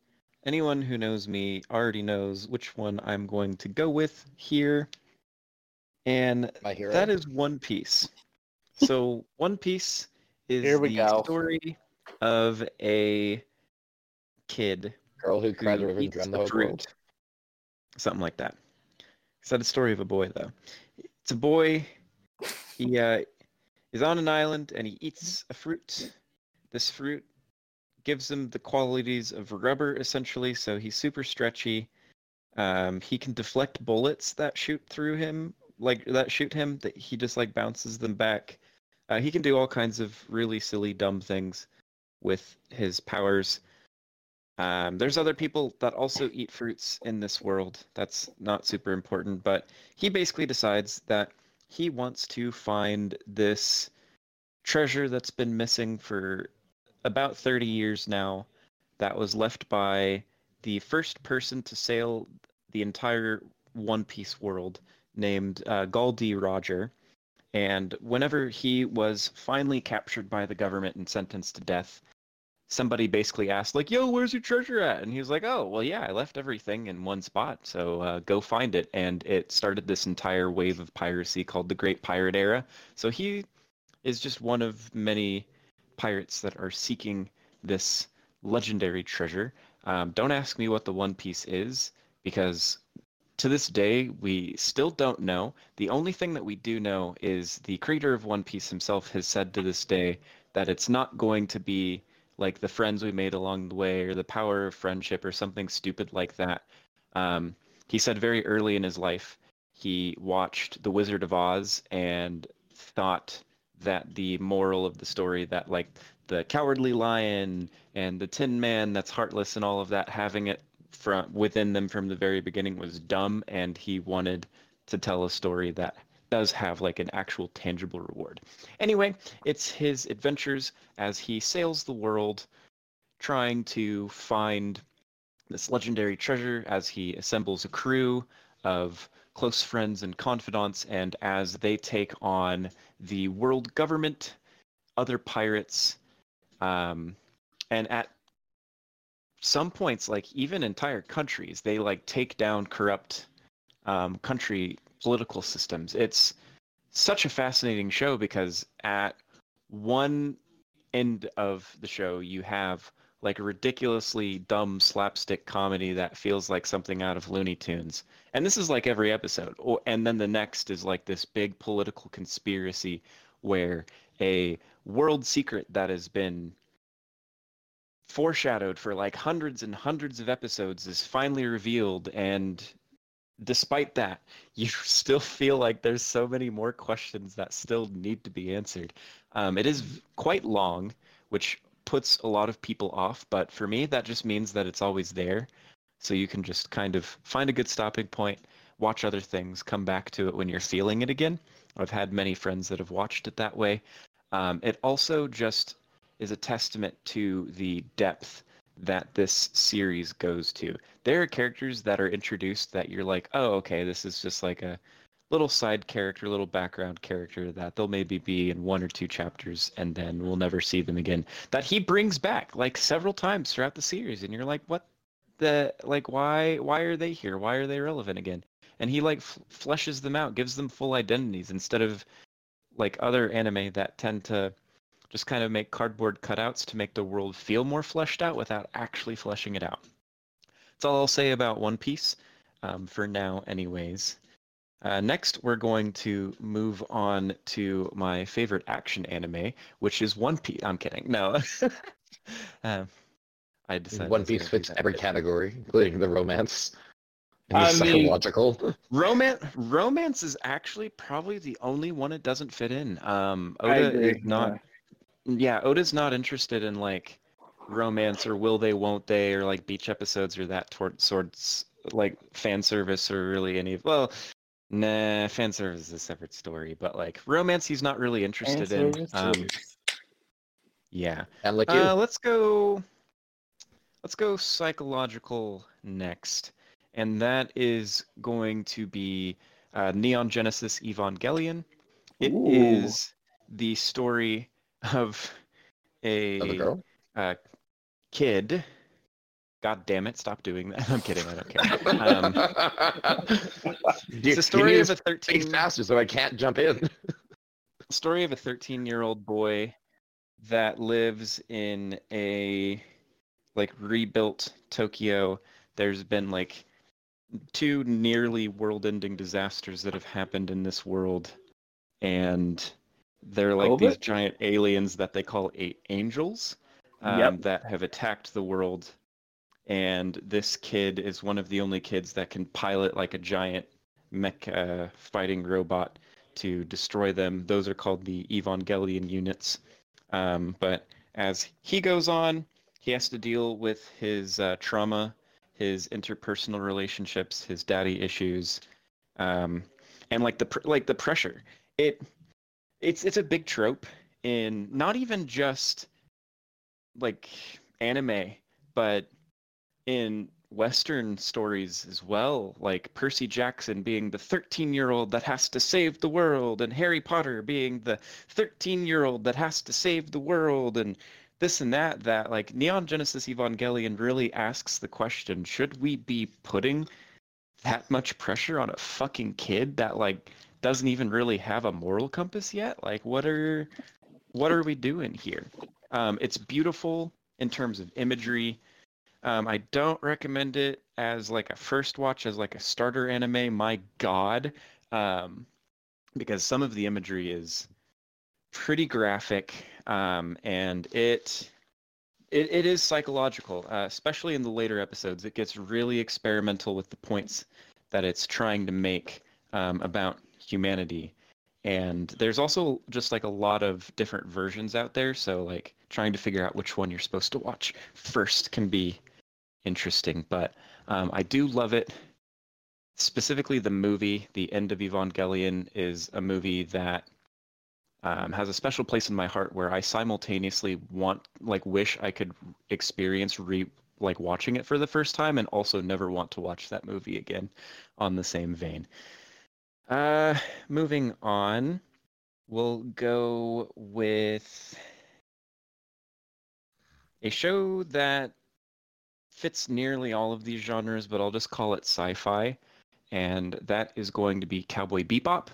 Anyone who knows me already knows which one I'm going to go with here. And that is One Piece. So One Piece is the story of a kid. Girl who cried river and drowned the whole world. Something like that. It's not a story of a boy, though. It's a boy. He is on an island, and he eats a fruit. This fruit gives him the qualities of rubber, essentially, so he's super stretchy. He can deflect bullets that shoot through him, that he just bounces them back. He can do all kinds of really silly, dumb things with his powers. There's other people that also eat fruits in this world. That's not super important, but he basically decides that he wants to find this treasure that's been missing for about 30 years now that was left by the first person to sail the entire One Piece world, named Gall D. Roger. And whenever he was finally captured by the government and sentenced to death, somebody basically asked, yo, where's your treasure at? And he was like, oh, well, yeah, I left everything in one spot, so go find it. And it started this entire wave of piracy called the Great Pirate Era. So he is just one of many pirates that are seeking this legendary treasure. Don't ask me what the One Piece is, because to this day, we still don't know. The only thing that we do know is the creator of One Piece himself has said to this day that it's not going to be like the friends we made along the way, or the power of friendship, or something stupid like that. He said very early in his life, he watched The Wizard of Oz and thought that the moral of the story, that the Cowardly Lion and the Tin Man that's heartless and all of that, having it from within them from the very beginning was dumb, and he wanted to tell a story that does have an actual tangible reward. Anyway, it's his adventures as he sails the world trying to find this legendary treasure, as he assembles a crew of close friends and confidants, and as they take on the world government, other pirates, and at some points, even entire countries, they take down corrupt country political systems. It's such a fascinating show, because at one end of the show you have a ridiculously dumb slapstick comedy that feels like something out of Looney Tunes, and this is every episode, and then the next is this big political conspiracy where a world secret that has been foreshadowed for hundreds and hundreds of episodes is finally revealed, and despite that, you still feel there's so many more questions that still need to be answered. It is quite long, which puts a lot of people off, but for me, that just means that it's always there. So you can just find a good stopping point, watch other things, come back to it when you're feeling it again. I've had many friends that have watched it that way. It also just is a testament to the depth that this series goes to. There are characters that are introduced that you're oh, okay, this is just a little side character, little background character that they'll maybe be in one or two chapters, and then we'll never see them again, that he brings back several times throughout the series, and you're what the why are they here, why are they relevant again? And he fleshes them out, gives them full identities, instead of other anime that tend to just make cardboard cutouts to make the world feel more fleshed out without actually fleshing it out. That's all I'll say about One Piece, for now anyways. Next, we're going to move on to my favorite action anime, which is One Piece. I'm kidding. No. I decided One Piece fits every category, including the romance. I mean, romance is actually probably the only one it doesn't fit in. Oda is not... Yeah, Oda's not interested in romance or will they, won't they, or beach episodes or that sorts fan service, or really any of... Well, nah, fan service is a separate story, but romance he's not really interested in. Yeah. And you. Let's go psychological next, and that is going to be Neon Genesis Evangelion. It is the story of a kid. God damn it! Stop doing that. I'm kidding. I don't care. It's a story of a 13. Faster, so I can't jump in. Story of a 13-year-old boy that lives in a rebuilt Tokyo. There's been two nearly world-ending disasters that have happened in this world, and they're these giant aliens that they call angels that have attacked the world. And this kid is one of the only kids that can pilot a giant mecha fighting robot to destroy them. Those are called the Evangelion units. But as he goes on, he has to deal with his trauma, his interpersonal relationships, his daddy issues, and the pressure. It's a big trope in not even just anime, but in Western stories as well, like Percy Jackson being the 13-year-old that has to save the world, and Harry Potter being the 13-year-old that has to save the world, and this and that Neon Genesis Evangelion really asks the question, should we be putting that much pressure on a fucking kid that doesn't even really have a moral compass yet? What are we doing here? It's beautiful in terms of imagery. I don't recommend it as a first watch, as a starter anime. My God, because some of the imagery is pretty graphic, and it is psychological, especially in the later episodes. It gets really experimental with the points that it's trying to make about humanity. And there's also just a lot of different versions out there, so trying to figure out which one you're supposed to watch first can be interesting, but I do love it. Specifically, the movie, The End of Evangelion, is a movie that has a special place in my heart, where I simultaneously wish I could experience watching it for the first time, and also never want to watch that movie again on the same vein. Moving on, we'll go with a show that fits nearly all of these genres, but I'll just call it sci-fi, and that is going to be Cowboy Bebop.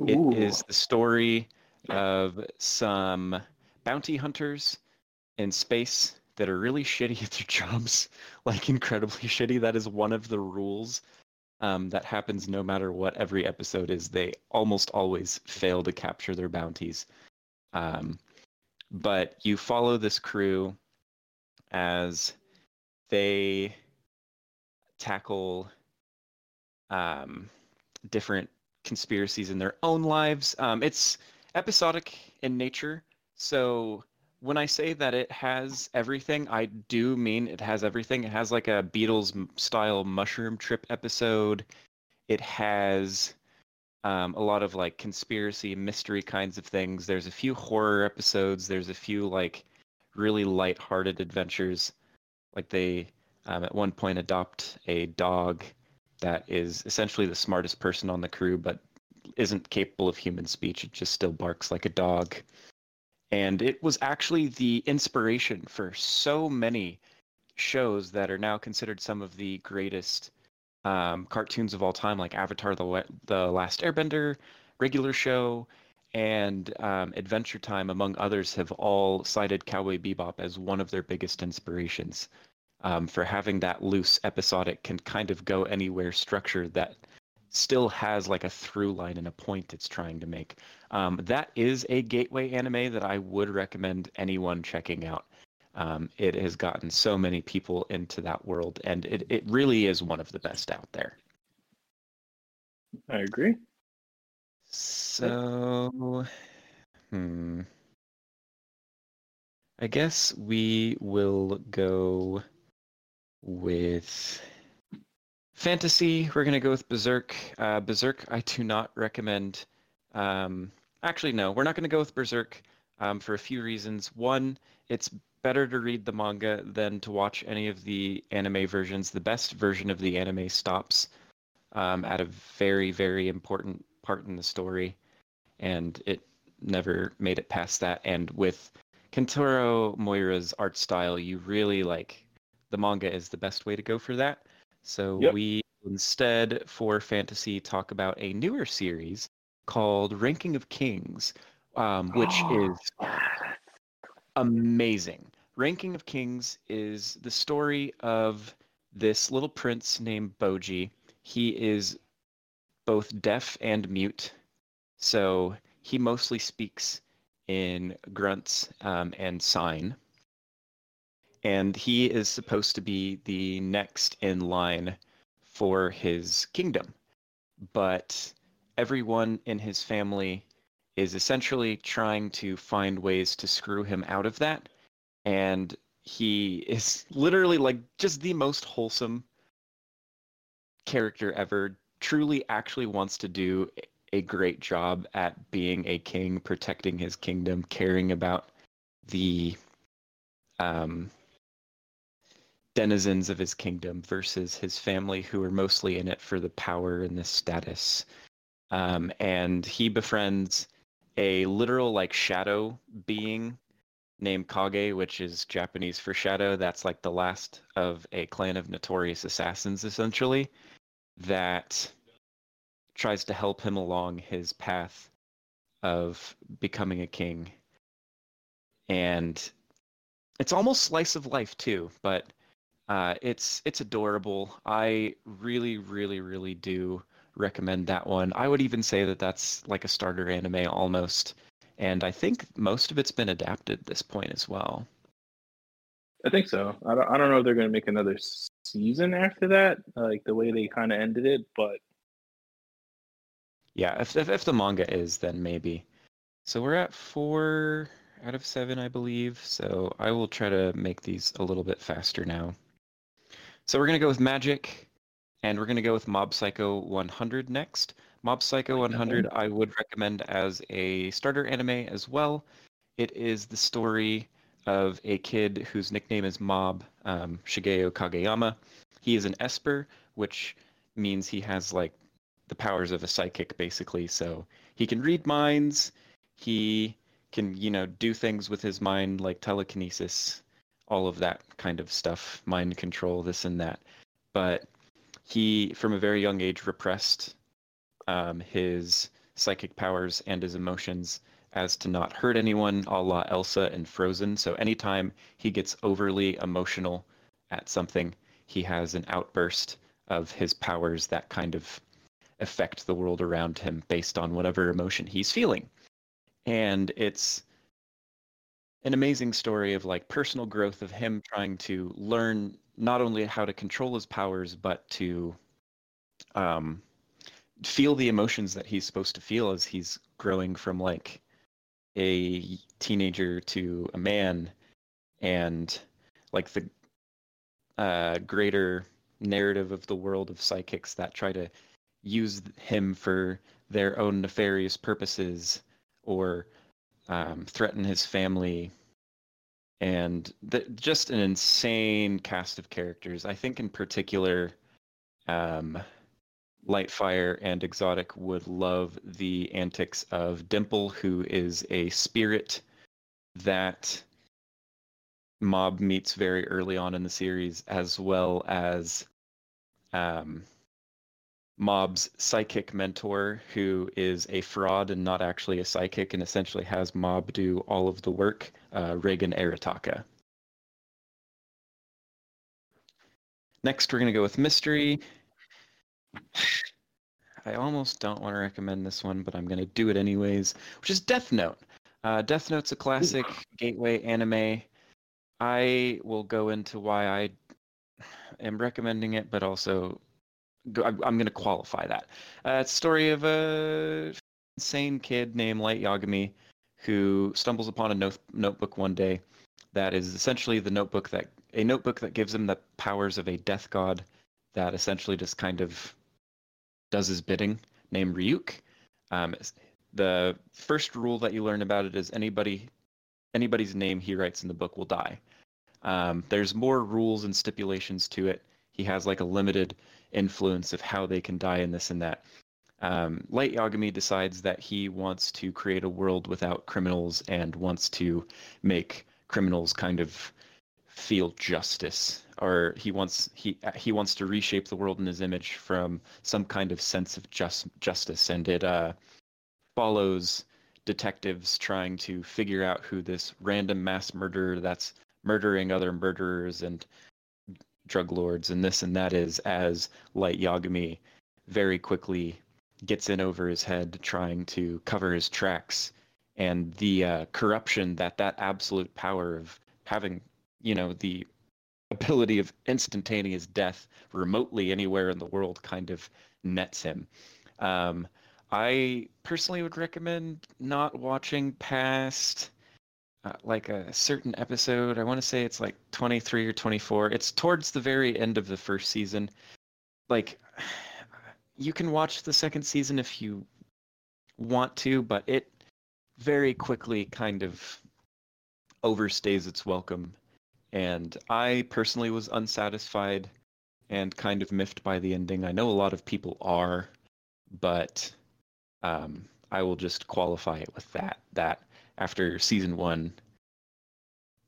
Ooh. It is the story of some bounty hunters in space that are really shitty at their jobs, incredibly shitty. That is one of the rules that happens no matter what every episode is. They almost always fail to capture their bounties. But you follow this crew as they tackle different conspiracies in their own lives. It's episodic in nature, so when I say that it has everything, I do mean it has everything. It has a Beatles-style mushroom trip episode. It has a lot of conspiracy, mystery kinds of things. There's a few horror episodes. There's a few really lighthearted adventures. They at one point adopt a dog that is essentially the smartest person on the crew, but isn't capable of human speech. It just still barks like a dog. And it was actually the inspiration for so many shows that are now considered some of the greatest cartoons of all time, like Avatar, The Last Airbender, Regular Show, and Adventure Time, among others, have all cited Cowboy Bebop as one of their biggest inspirations for having that loose, episodic, can kind of go anywhere structure that still has a through line and a point it's trying to make. That is a gateway anime that I would recommend anyone checking out. It has gotten so many people into that world, and it really is one of the best out there. I agree. So, I guess we will go with fantasy. We're going to go with Berserk. Berserk, I do not recommend. Actually, no, we're not going to go with Berserk for a few reasons. One, it's better to read the manga than to watch any of the anime versions. The best version of the anime stops at a very, very important part in the story, and it never made it past that. And with Kentaro Moira's art style, you really like the manga is the best way to go for that. So we instead for fantasy talk about a newer series called Ranking of Kings, which is amazing. Ranking of Kings is the story of this little prince named Boji. He is both deaf and mute, so he mostly speaks in grunts and sign. And he is supposed to be the next in line for his kingdom. But everyone in his family is essentially trying to find ways to screw him out of that. And he is literally like just the most wholesome character ever, truly actually wants to do a great job at being a king, protecting his kingdom, caring about the denizens of his kingdom versus his family, who are mostly in it for the power and the status. And he befriends a literal like shadow being named Kage, which is Japanese for shadow. That's like the last of a clan of notorious assassins, essentially, that tries to help him along his path of becoming a king. And it's almost slice of life too, but it's adorable. I really, really, really do recommend that one. I would even say that that's like a starter anime almost. And I think most of it's been adapted at this point as well. I think so. I don't know if they're going to make another season after that, like the way they kind of ended it, but yeah, if the manga is, then maybe. So we're at 4 out of 7, I believe. So I will try to make these a little bit faster now. So we're going to go with Magic, and we're going to go with Mob Psycho 100 next. Mob Psycho 100 I would recommend as a starter anime as well. It is the story of a kid whose nickname is Mob, Shigeo Kageyama. He is an Esper, which means he has like the powers of a psychic, basically. So he can read minds, he can, you know, do things with his mind, like telekinesis, all of that kind of stuff, mind control, this and that. But he, from a very young age, repressed his psychic powers and his emotions as to not hurt anyone, a la Elsa and Frozen. So anytime he gets overly emotional at something, he has an outburst of his powers that kind of affect the world around him based on whatever emotion he's feeling. And it's an amazing story of like personal growth of him trying to learn not only how to control his powers, but to feel the emotions that he's supposed to feel as he's growing from like a teenager to a man. And like the greater narrative of the world of psychics that try to use him for their own nefarious purposes or threaten his family. And just an insane cast of characters. I think in particular, Lightfire and Exotic would love the antics of Dimple, who is a spirit that Mob meets very early on in the series, as well as Mob's psychic mentor, who is a fraud and not actually a psychic, and essentially has Mob do all of the work, Reagan Arataka. Next, we're going to go with Mystery. I almost don't want to recommend this one, but I'm going to do it anyways, which is Death Note. Death Note's a classic gateway anime. I will go into why I am recommending it, but also I'm going to qualify that. It's the story of an insane kid named Light Yagami who stumbles upon a notebook one day that is essentially a notebook that gives him the powers of a death god that essentially just kind of does his bidding, named Ryuk. The first rule that you learn about it is anybody's name he writes in the book will die. There's more rules and stipulations to it. He has like a limited influence of how they can die and this and that. Light Yagami decides that he wants to create a world without criminals and wants to make criminals kind of feel justice, or he wants to reshape the world in his image from some kind of sense of justice, and it follows detectives trying to figure out who this random mass murderer that's murdering other murderers and drug lords and this and that is, as Light Yagami very quickly gets in over his head trying to cover his tracks, and the corruption that absolute power of having, you know, the ability of instantaneous death remotely anywhere in the world kind of nets him. I personally would recommend not watching past like a certain episode. I want to say it's like 23 or 24. It's towards the very end of the first season. Like, you can watch the second season if you want to, but it very quickly kind of overstays its welcome. And I personally was unsatisfied and kind of miffed by the ending. I know a lot of people are, but I will just qualify it with that after season one,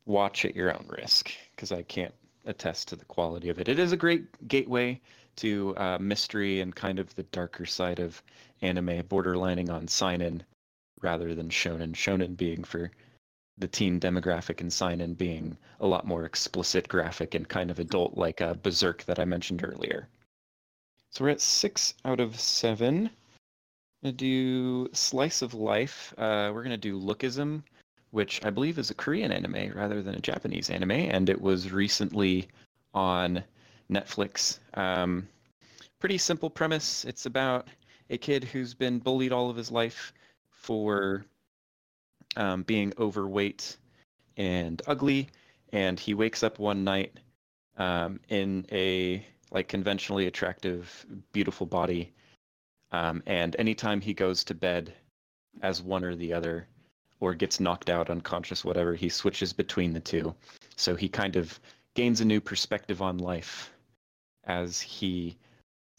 watch at your own risk, because I can't attest to the quality of it. It is a great gateway to mystery and kind of the darker side of anime, borderlining on seinen rather than shonen. Shonen being for the teen demographic and seinen being a lot more explicit, graphic, and kind of adult, like Berserk that I mentioned earlier. So we're at 6 out of 7. I'm gonna do Slice of Life. We're gonna do Lookism, which I believe is a Korean anime rather than a Japanese anime, and it was recently on Netflix. Pretty simple premise. It's about a kid who's been bullied all of his life for being overweight and ugly, and he wakes up one night in a like conventionally attractive, beautiful body, and anytime he goes to bed as one or the other, or gets knocked out unconscious, whatever, he switches between the two. So he kind of gains a new perspective on life as he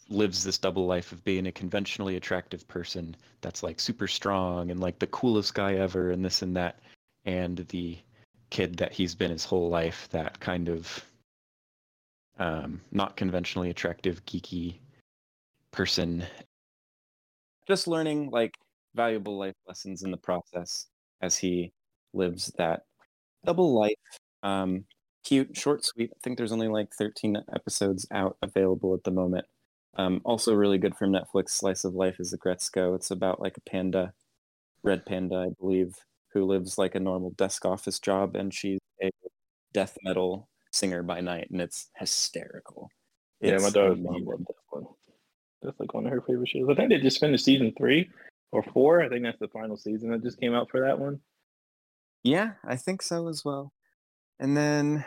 lives this double life of being a conventionally attractive person that's like super strong and like the coolest guy ever and this and that, and the kid that he's been his whole life, that kind of not conventionally attractive, geeky person. Just learning like valuable life lessons in the process as he lives that double life. Cute, short, sweet. I think there's only like 13 episodes out available at the moment. Also really good from Netflix, Slice of Life is the Gretzko. It's about like a panda, red panda, I believe, who lives like a normal desk office job, and she's a death metal singer by night, and it's hysterical. Yeah, my daughter's mom loved that one. That's like one of her favorite shows. I think they just finished season 3 or 4. I think that's the final season that just came out for that one. Yeah, I think so as well. And then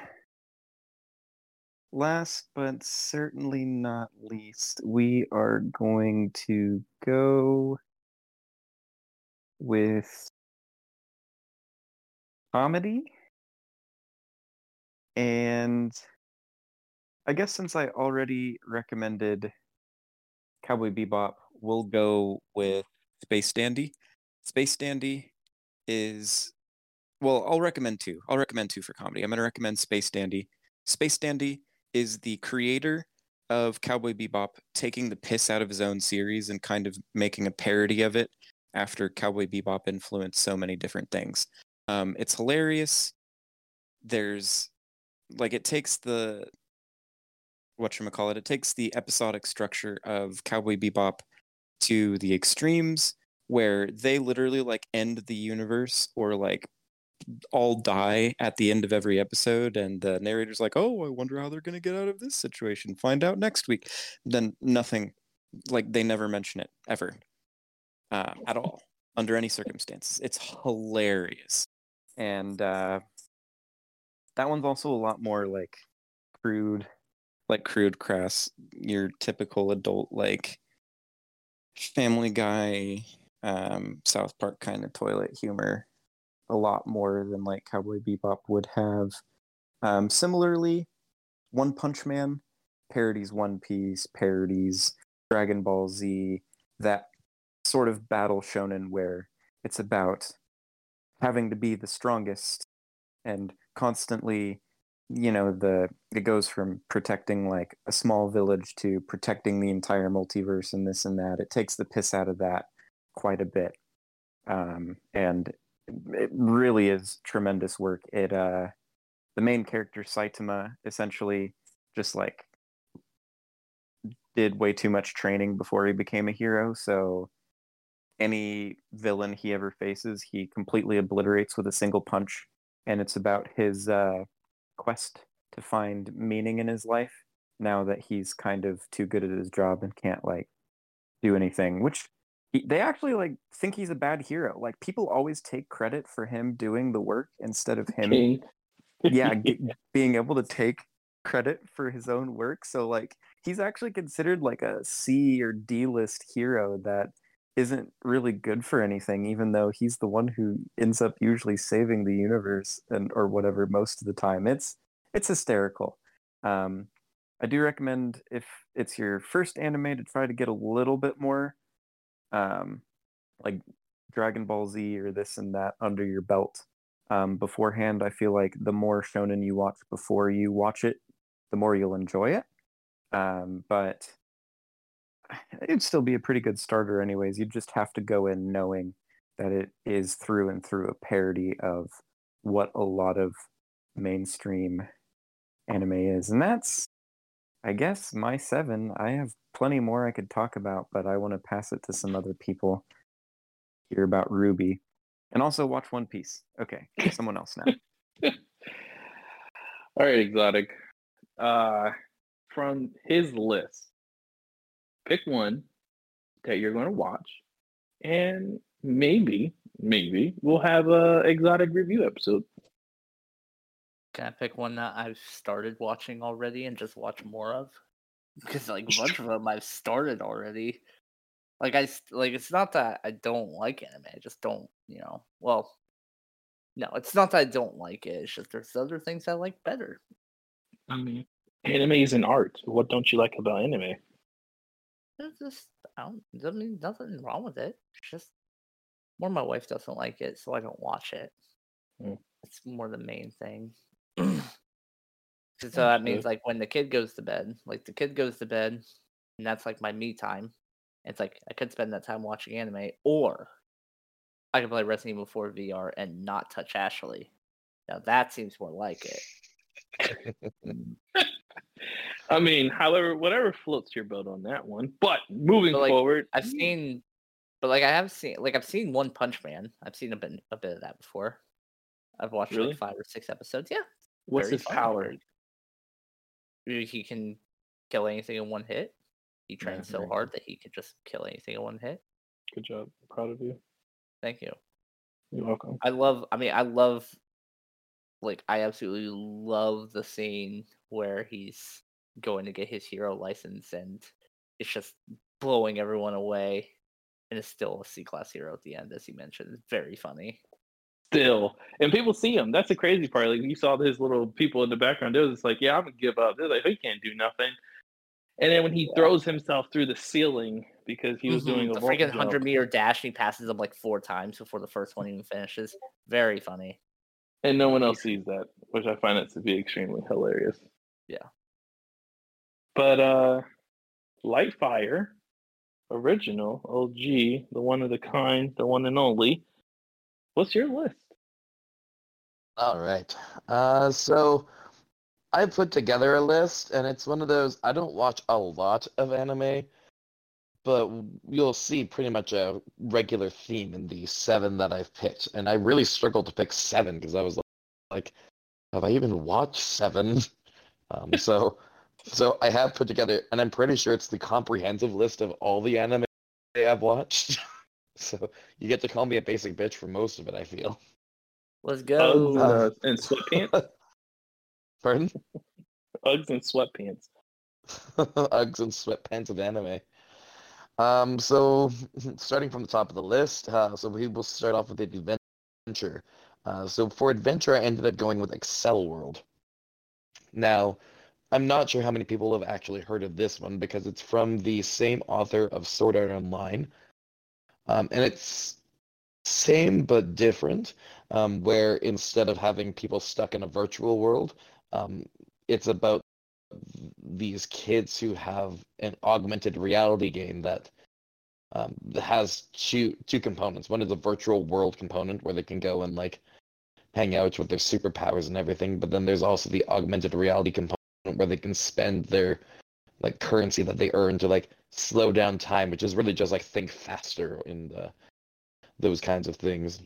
last but certainly not least, we are going to go with comedy. And I guess since I already recommended Cowboy Bebop, we'll go with Space Dandy. Space Dandy is, well, I'll recommend two. I'll recommend two for comedy. I'm going to recommend Space Dandy. Space Dandy is the creator of Cowboy Bebop taking the piss out of his own series and kind of making a parody of it after Cowboy Bebop influenced so many different things. It's hilarious. There's, like, it takes the, whatchamacallit, it takes the episodic structure of Cowboy Bebop to the extremes where they literally, like, end the universe or, like, all die at the end of every episode, and the narrator's like, oh, I wonder how they're going to get out of this situation. Find out next week. Then nothing, like, they never mention it ever at all under any circumstances. It's hilarious. And that one's also a lot more, like, crude, crass, your typical adult, like, Family Guy, South Park kind of toilet humor. A lot more than like Cowboy Bebop would have. Similarly, One Punch Man parodies One Piece, parodies Dragon Ball Z, that sort of battle shonen where it's about having to be the strongest and constantly, you know, it goes from protecting like a small village to protecting the entire multiverse and this and that. It takes the piss out of that quite a bit. And it really is tremendous work. It the main character Saitama essentially just like did way too much training before he became a hero, so any villain he ever faces he completely obliterates with a single punch, and it's about his quest to find meaning in his life now that he's kind of too good at his job and can't like do anything, which they actually like think he's a bad hero. Like people always take credit for him doing the work instead of him being able to take credit for his own work. So like he's actually considered like a C or D list hero that isn't really good for anything, even though he's the one who ends up usually saving the universe and or whatever most of the time. It's hysterical. I do recommend, if it's your first anime, to try to get a little bit more like Dragon Ball Z or this and that under your belt beforehand. I feel like the more shonen you watch before you watch it, the more you'll enjoy it. But it'd still be a pretty good starter anyways. You'd just have to go in knowing that it is through and through a parody of what a lot of mainstream anime is. And that's, I guess, my 7. I have plenty more I could talk about, but I want to pass it to some other people. Hear about Ruby. And also watch One Piece. Okay, someone else now. All right, Exotic. From his list, pick one that you're going to watch, and maybe we'll have a Exotic review episode. Can I pick one that I've started watching already and just watch more of? Because like a bunch of them I've started already. Like it's not that I don't like anime. I just don't, you know. Well, no, it's not that I don't like it. It's just there's other things I like better. I mean, anime is an art. What don't you like about anime? It's just doesn't mean nothing wrong with it. It's just more my wife doesn't like it, so I don't watch it. It's more the main thing. So that means like when the kid goes to bed, and that's like my me time. It's like I could spend that time watching anime, or I could play Resident Evil 4 VR and not touch Ashley. Now that seems more like it. I mean, however, whatever floats your boat on that one. But moving forward, I've seen One Punch Man. I've seen a bit of that before. I've watched like 5 or 6 episodes. Yeah. What's his power? He can kill anything in one hit. He trains so hard that he could just kill anything in one hit. Good job. I'm proud of you. Thank you. You're welcome. I absolutely love the scene where he's going to get his hero license and it's just blowing everyone away, and it's still a C-class hero at the end, as you mentioned. It's very funny. Still, and people see him. That's the crazy part. Like you saw his little people in the background. They're just like, "Yeah, I'm gonna give up." They're like, "He can't do nothing." And then when he throws himself through the ceiling because he was doing a freaking 100-meter dash, and he passes him like 4 times before the first one even finishes. Very funny. And no one else sees that, which I find it to be extremely hilarious. Yeah. But Lightfire, original OG, the one of the kind, the one and only. What's your list? All right. So I put together a list, and it's one of those, I don't watch a lot of anime, but you'll see pretty much a regular theme in the 7 that I've picked. And I really struggled to pick 7 because I was like, have I even watched 7? So I have put together, and I'm pretty sure it's the comprehensive list of all the anime I've watched. So you get to call me a basic bitch for most of it, I feel. Let's go. Uggs and sweatpants. Pardon? Uggs and sweatpants. Uggs and sweatpants of anime. So starting from the top of the list, so we will start off with Adventure. So for Adventure, I ended up going with Excel World. Now, I'm not sure how many people have actually heard of this one because it's from the same author of Sword Art Online. And it's same but different. where instead of having people stuck in a virtual world, it's about these kids who have an augmented reality game that has two components. One is a virtual world component where they can go and like hang out with their superpowers and everything, but then there's also the augmented reality component where they can spend their like currency that they earn to like slow down time, which is really just like think faster in those kinds of things.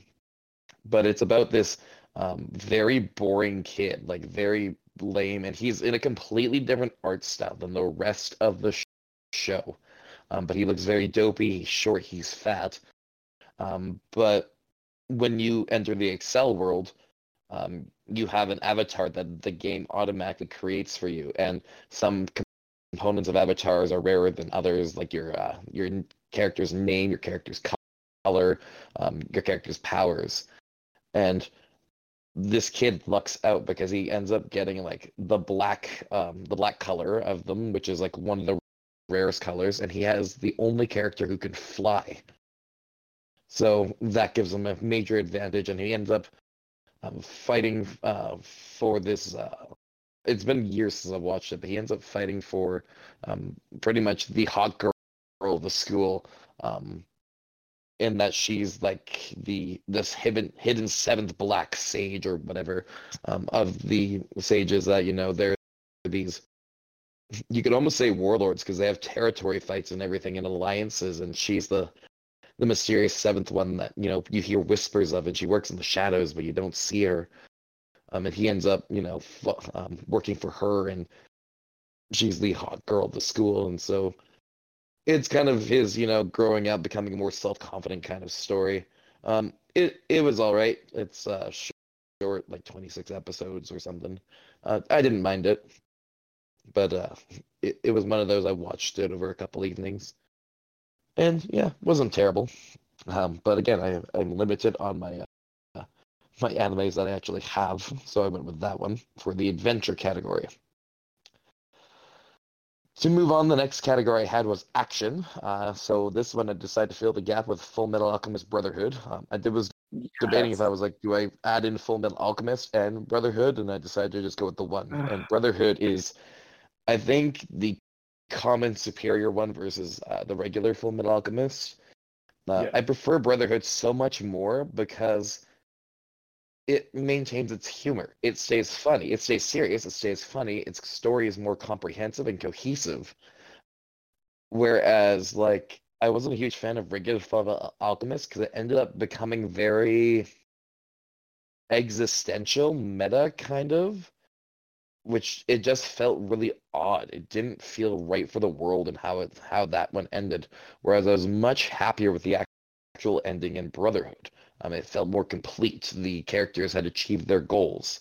But it's about this very boring kid, like very lame, and he's in a completely different art style than the rest of the show. But he looks very dopey, he's short, he's fat. But when you enter the Excel world, you have an avatar that the game automatically creates for you, and some components of avatars are rarer than others, like your character's name, your character's color, your character's powers. And this kid lucks out because he ends up getting like the black color of them, which is like one of the rarest colors, and he has the only character who can fly. So that gives him a major advantage, and he ends up fighting for this. It's been years since I've watched it, but he ends up fighting for pretty much the hot girl of the school, in that she's like this hidden seventh black sage or whatever of the sages that, you know, they're these. You could almost say warlords because they have territory fights and everything and alliances, and she's the mysterious seventh one that, you know, you hear whispers of, and she works in the shadows, but you don't see her. And he ends up, you know, working for her, and she's the hot girl of the school. And so it's kind of his, you know, growing up, becoming a more self-confident kind of story. It was all right. It's short, like 26 episodes or something. I didn't mind it, but it was one of those I watched it over a couple evenings. And yeah, wasn't terrible. But again, I'm limited on my my animes that I actually have, so I went with that one for the adventure category. To move on, the next category I had was action. So this one I decided to fill the gap with Full Metal Alchemist Brotherhood. I was debating if I was like, do I add in Full Metal Alchemist and Brotherhood? And I decided to just go with the one. And Brotherhood is, I think, the common superior one versus the regular Full Metal Alchemist. I prefer Brotherhood so much more because it maintains its humor. It stays funny. It stays serious. It stays funny. Its story is more comprehensive and cohesive. Whereas, like, I wasn't a huge fan of regular Full Metal Alchemist because it ended up becoming very existential, meta kind of, which it just felt really odd. It didn't feel right for the world and how that one ended. Whereas I was much happier with the actual ending in Brotherhood. It felt more complete. The characters had achieved their goals.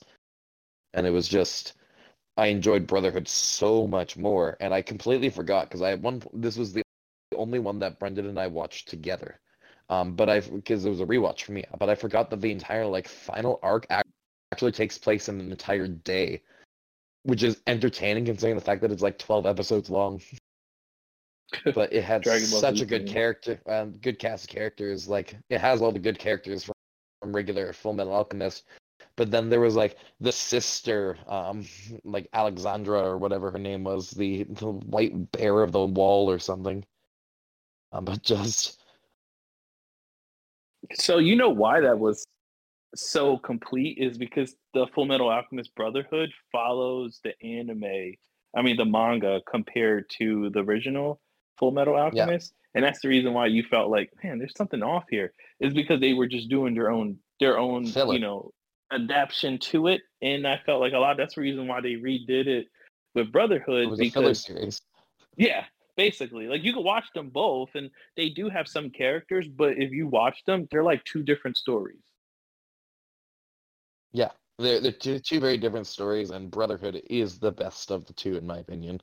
And it was just, I enjoyed Brotherhood so much more. And I completely forgot, because this was the only one that Brendan and I watched together. Because it was a rewatch for me. But I forgot that the entire, like, final arc actually takes place in an entire day, which is entertaining considering the fact that it's, like, 12 episodes long. But it had such a good character, good cast of characters. Like, it has all the good characters from regular Full Metal Alchemist. But then there was like the sister, like Alexandra or whatever her name was, the white bear of the wall or something. But just so you know why that was so complete is because the Full Metal Alchemist Brotherhood follows the anime. I mean the manga compared to the original Full Metal Alchemist, and that's the reason why you felt like, man, there's something off here. Is because they were just doing their own filler, you know, adaptation to it, and I felt like a lot. That's the reason why they redid it with Brotherhood. It was because a filler series. Yeah, basically, like you can watch them both, and they do have some characters, but if you watch them, they're like two different stories. Yeah, they're two very different stories, and Brotherhood is the best of the two, in my opinion.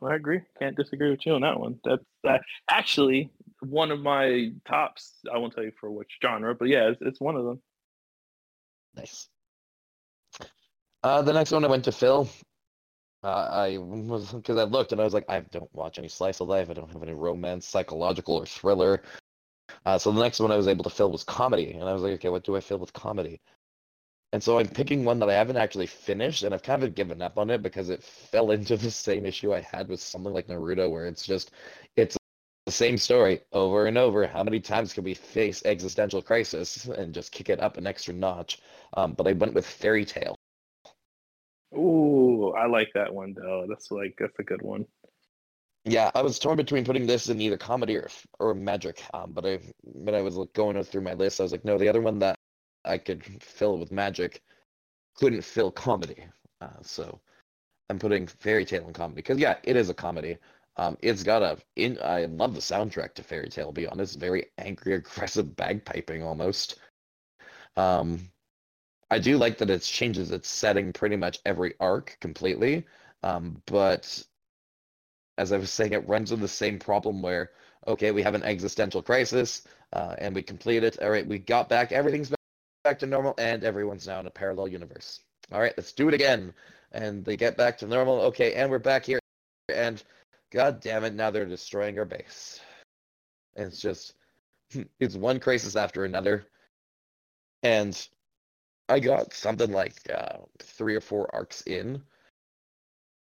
No, I agree. Can't disagree with you on that one. That's actually one of my tops. I won't tell you for which genre, but yeah, it's one of them. Nice. The next one I went to Phil. Because I looked and I was like, I don't watch any slice of life. I don't have any romance, psychological, or thriller. So the next one I was able to fill was comedy. And I was like, okay, what do I fill with comedy? And so I'm picking one that I haven't actually finished, and I've kind of given up on it because it fell into the same issue I had with something like Naruto, where it's the same story over and over. How many times can we face existential crisis and just kick it up an extra notch? But I went with Fairy Tale. Ooh, I like that one, though. That's a good one. Yeah, I was torn between putting this in either comedy or magic, but when I was going through my list, I was like, no, the other one that I could fill with magic couldn't fill comedy, so I'm putting Fairy Tale in comedy because yeah, it is a comedy. I love the soundtrack to Fairy Tale. To be honest, very angry, aggressive bagpiping almost. I do like that it changes its setting pretty much every arc completely, but as I was saying, it runs into the same problem where okay, we have an existential crisis and we complete it. All right, we got back, everything's back to normal, and everyone's now in a parallel universe. All right, let's do it again. And they get back to normal. Okay, and we're back here. And god damn it, now they're destroying our base. And it's one crisis after another. And I got something like 3 or 4 arcs in.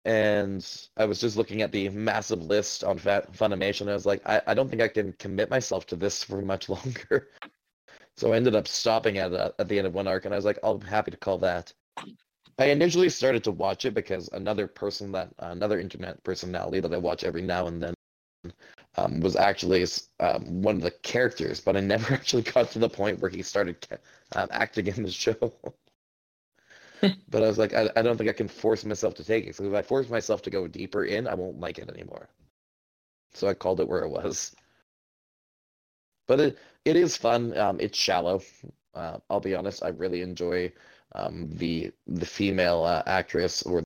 And I was just looking at the massive list on Funimation. And I was like, I don't think I can commit myself to this for much longer. So I ended up stopping at the end of one arc, and I was like, I'm happy to call that. I initially started to watch it because another internet personality that I watch every now and then was actually one of the characters, but I never actually got to the point where he started acting in the show. But I was like, I don't think I can force myself to take it. So if I force myself to go deeper in, I won't like it anymore. So I called it where it was. But it is fun. It's shallow. I'll be honest. I really enjoy the female actress or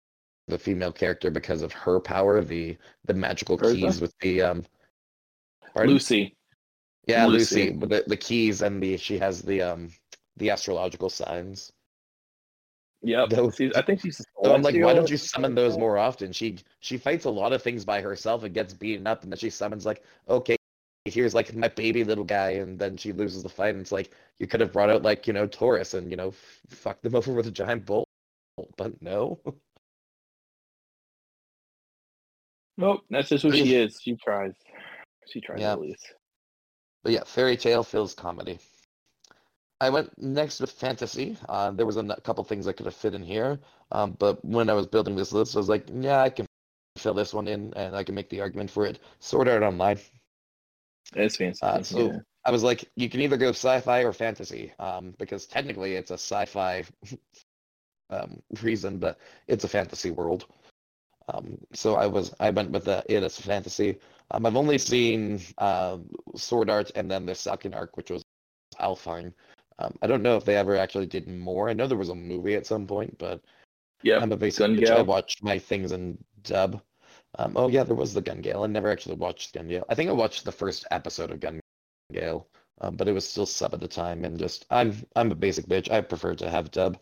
the female character because of her power. The magical Bertha? Keys with the Lucy. Yeah, Lucy with the keys and she has the astrological signs. Yeah, I think she's. So I'm like, why don't you summon those more often? She fights a lot of things by herself and gets beaten up, and then she summons like, okay, here's like my baby little guy, and then she loses the fight, and it's like you could have brought out like Taurus and fuck them over with a giant bolt, but no. Nope, that's just who she is. She tries yeah. At least. But yeah, Fairy Tale fills comedy. I went next with fantasy. There was a couple things I could have fit in here, but when I was building this list, I was like, yeah, I can fill this one in, and I can make the argument for it. Sword Art Online. It's fancy. So yeah. I was like, you can either go sci-fi or fantasy, because technically it's a sci-fi reason, but it's a fantasy world. So I went with it as fantasy. I've only seen Sword Art and then the second arc, which was Alfheim. I don't know if they ever actually did more. I know there was a movie at some point, but yeah, I'm a basic bitch. I watched my things in dub. Oh yeah, there was the Gun Gale. I never actually watched Gun Gale. I think I watched the first episode of Gun Gale, but it was still sub at the time. And I'm a basic bitch. I prefer to have dub.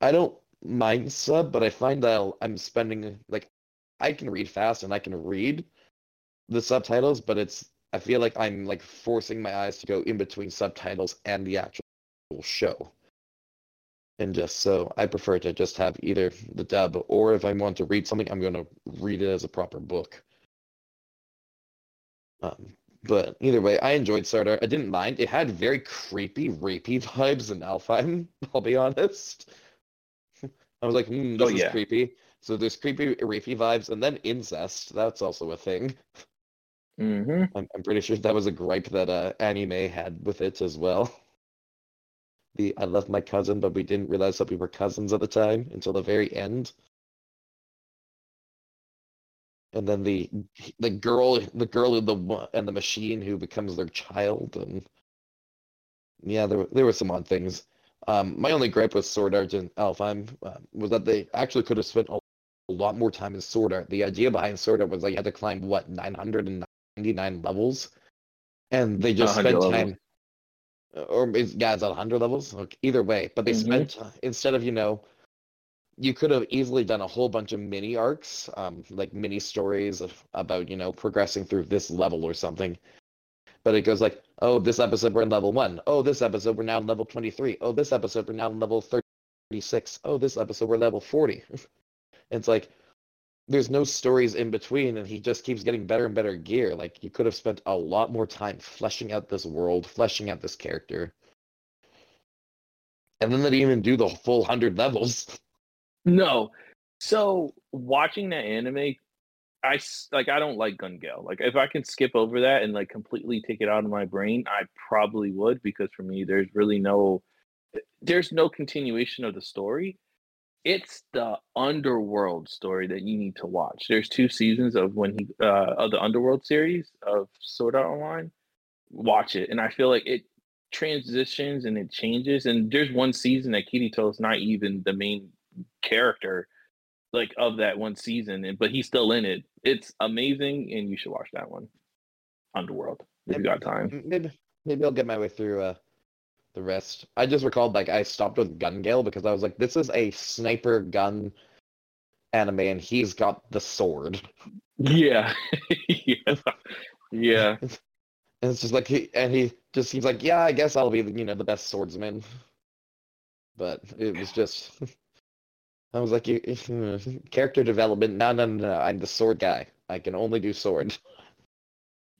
I don't mind sub, but I find that I'm spending I can read fast and I can read the subtitles, but I feel like I'm forcing my eyes to go in between subtitles and the actual show. And so I prefer to just have either the dub, or if I want to read something, I'm going to read it as a proper book. But either way, I enjoyed Sword Art. I didn't mind. It had very creepy, rapey vibes in Alfheim, I'll be honest. I was like, this is creepy. So there's creepy, rapey vibes, and then incest. That's also a thing. Mm-hmm. I'm pretty sure that was a gripe that Annie May had with it as well. I love my cousin, but we didn't realize that we were cousins at the time until the very end. And then the girl and the machine who becomes their child, and yeah, there were some odd things. My only gripe with Sword Art and Alfheim was that they actually could have spent a lot more time in Sword Art. The idea behind Sword Art was you had to climb 999 levels, and they just spent time. Or it's 100 levels. Look, either way, but they spent instead of you could have easily done a whole bunch of mini arcs, mini stories about progressing through this level or something. But it goes like, oh, this episode we're in level 1. Oh, this episode we're now in level 23. Oh, this episode we're now in level 36. Oh, this episode we're level 40. It's like, there's no stories in between, and he just keeps getting better and better gear. Like, you could have spent a lot more time fleshing out this world, fleshing out this character. And then they didn't even do the full 100 levels. No. So, watching that anime, I don't like Gun Gale. Like, if I can skip over that and, like, completely take it out of my brain, I probably would, because for me, there's really no... There's no continuation of the story. It's the Underworld story that you need to watch. There's 2 seasons of of the Underworld series of Sword Art Online. Watch it, and I feel like it transitions and it changes. And there's one season that Kirito is not even the main character, like, of that one season, but he's still in it. It's amazing, and you should watch that one. Underworld, if you got time. Maybe I'll get my way through. The rest. I just recalled, like, I stopped with Gun Gale because I was like, this is a sniper gun anime and he's got the sword. Yeah. Yeah. And it's just like, he's like, yeah, I guess I'll be, the best swordsman. But it was just, I was like, character development, no, I'm the sword guy. I can only do sword.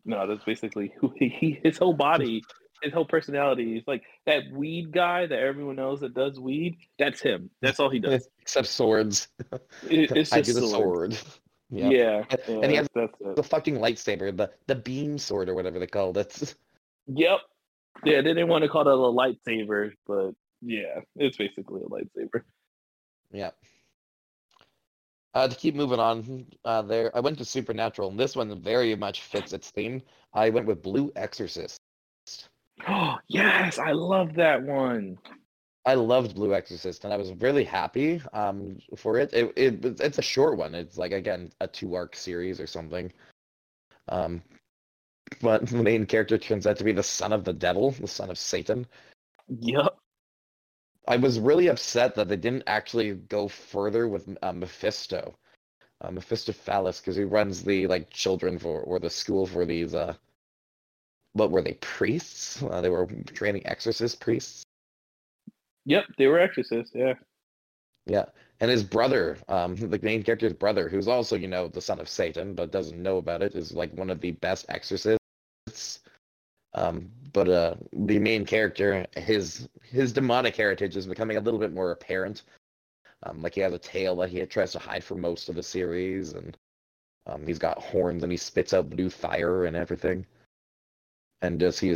No, that's basically who his whole body. His whole personality is like that weed guy that everyone knows that does weed. That's him. That's all he does. Except swords. It's just I do the sword. Yeah. Yeah. And he has the fucking lightsaber, the beam sword or whatever they called it. Yep. Yeah, they didn't want to call it a lightsaber, but yeah, it's basically a lightsaber. Yeah. To keep moving on, there I went to Supernatural, and this one very much fits its theme. I went with Blue Exorcist. Oh, yes, I love that one. I loved Blue Exorcist, and I was really happy for it. It's a short one. It's like, again, a 2-arc series or something. But the main character turns out to be the son of the devil, the son of Satan. Yep. I was really upset that they didn't actually go further with Mephisto. Mephistopheles, because he runs the, like, children for, or the school for these... But were they priests? They were training exorcist priests? Yep, they were exorcists, yeah. Yeah, and his brother, the main character's brother, who's also, the son of Satan, but doesn't know about it, is, like, one of the best exorcists. But the main character, his demonic heritage is becoming a little bit more apparent. Like, he has a tail that he tries to hide for most of the series, and he's got horns, and he spits out blue fire and everything. And just he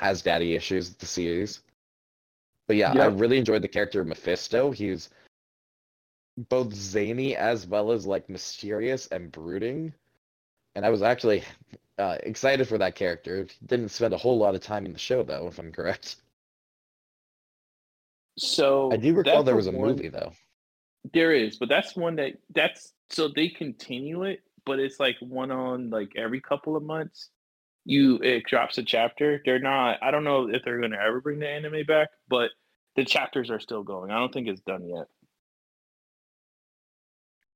has daddy issues with the series, but yeah, yep. I really enjoyed the character Mephisto. He's both zany as well as, like, mysterious and brooding, and I was actually excited for that character. Didn't spend a whole lot of time in the show, though, if I'm correct. So I do recall there was a movie, though. There is, but that's one that's so they continue it. But it's like one on, like, every couple of months, it drops a chapter. They're not. I don't know if they're going to ever bring the anime back, but the chapters are still going. I don't think it's done yet.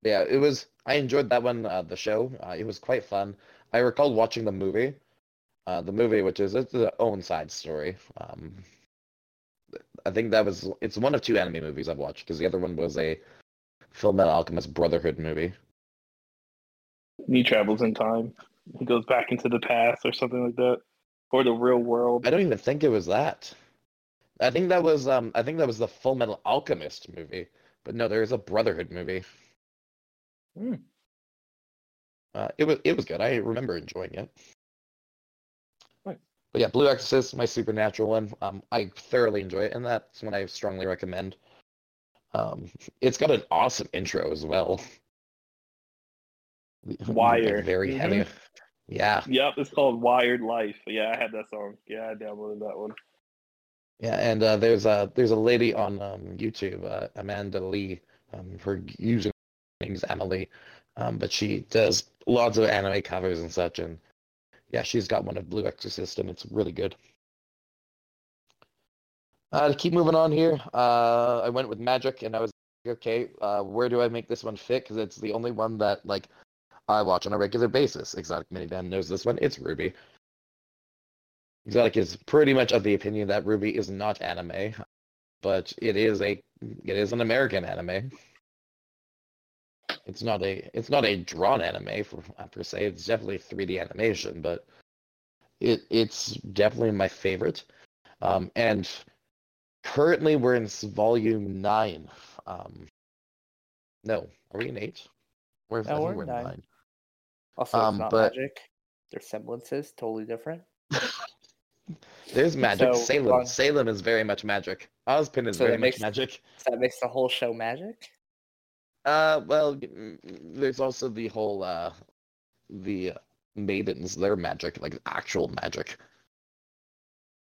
Yeah, it was. I enjoyed that one. The show. It was quite fun. I recall watching the movie. The movie, which is its own side story. I think that was. It's one of 2 anime movies I've watched, because the other one was a Fullmetal Alchemist Brotherhood movie. He travels in time. He goes back into the past or something like that, or the real world. I don't even think it was that. I think that was the Fullmetal Alchemist movie. But no, there is a Brotherhood movie. It was good. I remember enjoying it. Right. But yeah, Blue Exorcist, my Supernatural one. I thoroughly enjoy it, and that's one I strongly recommend. It's got an awesome intro as well. Wired. Very heavy. Yeah. Yep, it's called Wired Life. Yeah, I had that song. Yeah, I downloaded that one. Yeah, and there's a lady on YouTube, Amanda Lee. Her username is Emily, but she does lots of anime covers and such. And yeah, she's got one of Blue Exorcist, and it's really good. To keep moving on here, I went with Magic, and I was like, okay, where do I make this one fit? Because it's the only one that, like, I watch on a regular basis. Exotic Minivan knows this one. It's Ruby. Exotic is pretty much of the opinion that Ruby is not anime, but it is an American anime. It's not a drawn anime per se. It's definitely 3D animation, but it's definitely my favorite. And currently we're in volume 9. No, are we in 8? We're in 9. Also, it's not magic. Their semblances totally different. There's magic. So, Salem is very much magic. Ozpin is very much magic. So that makes the whole show magic? Well, there's also the whole, the maidens, they're magic, like actual magic.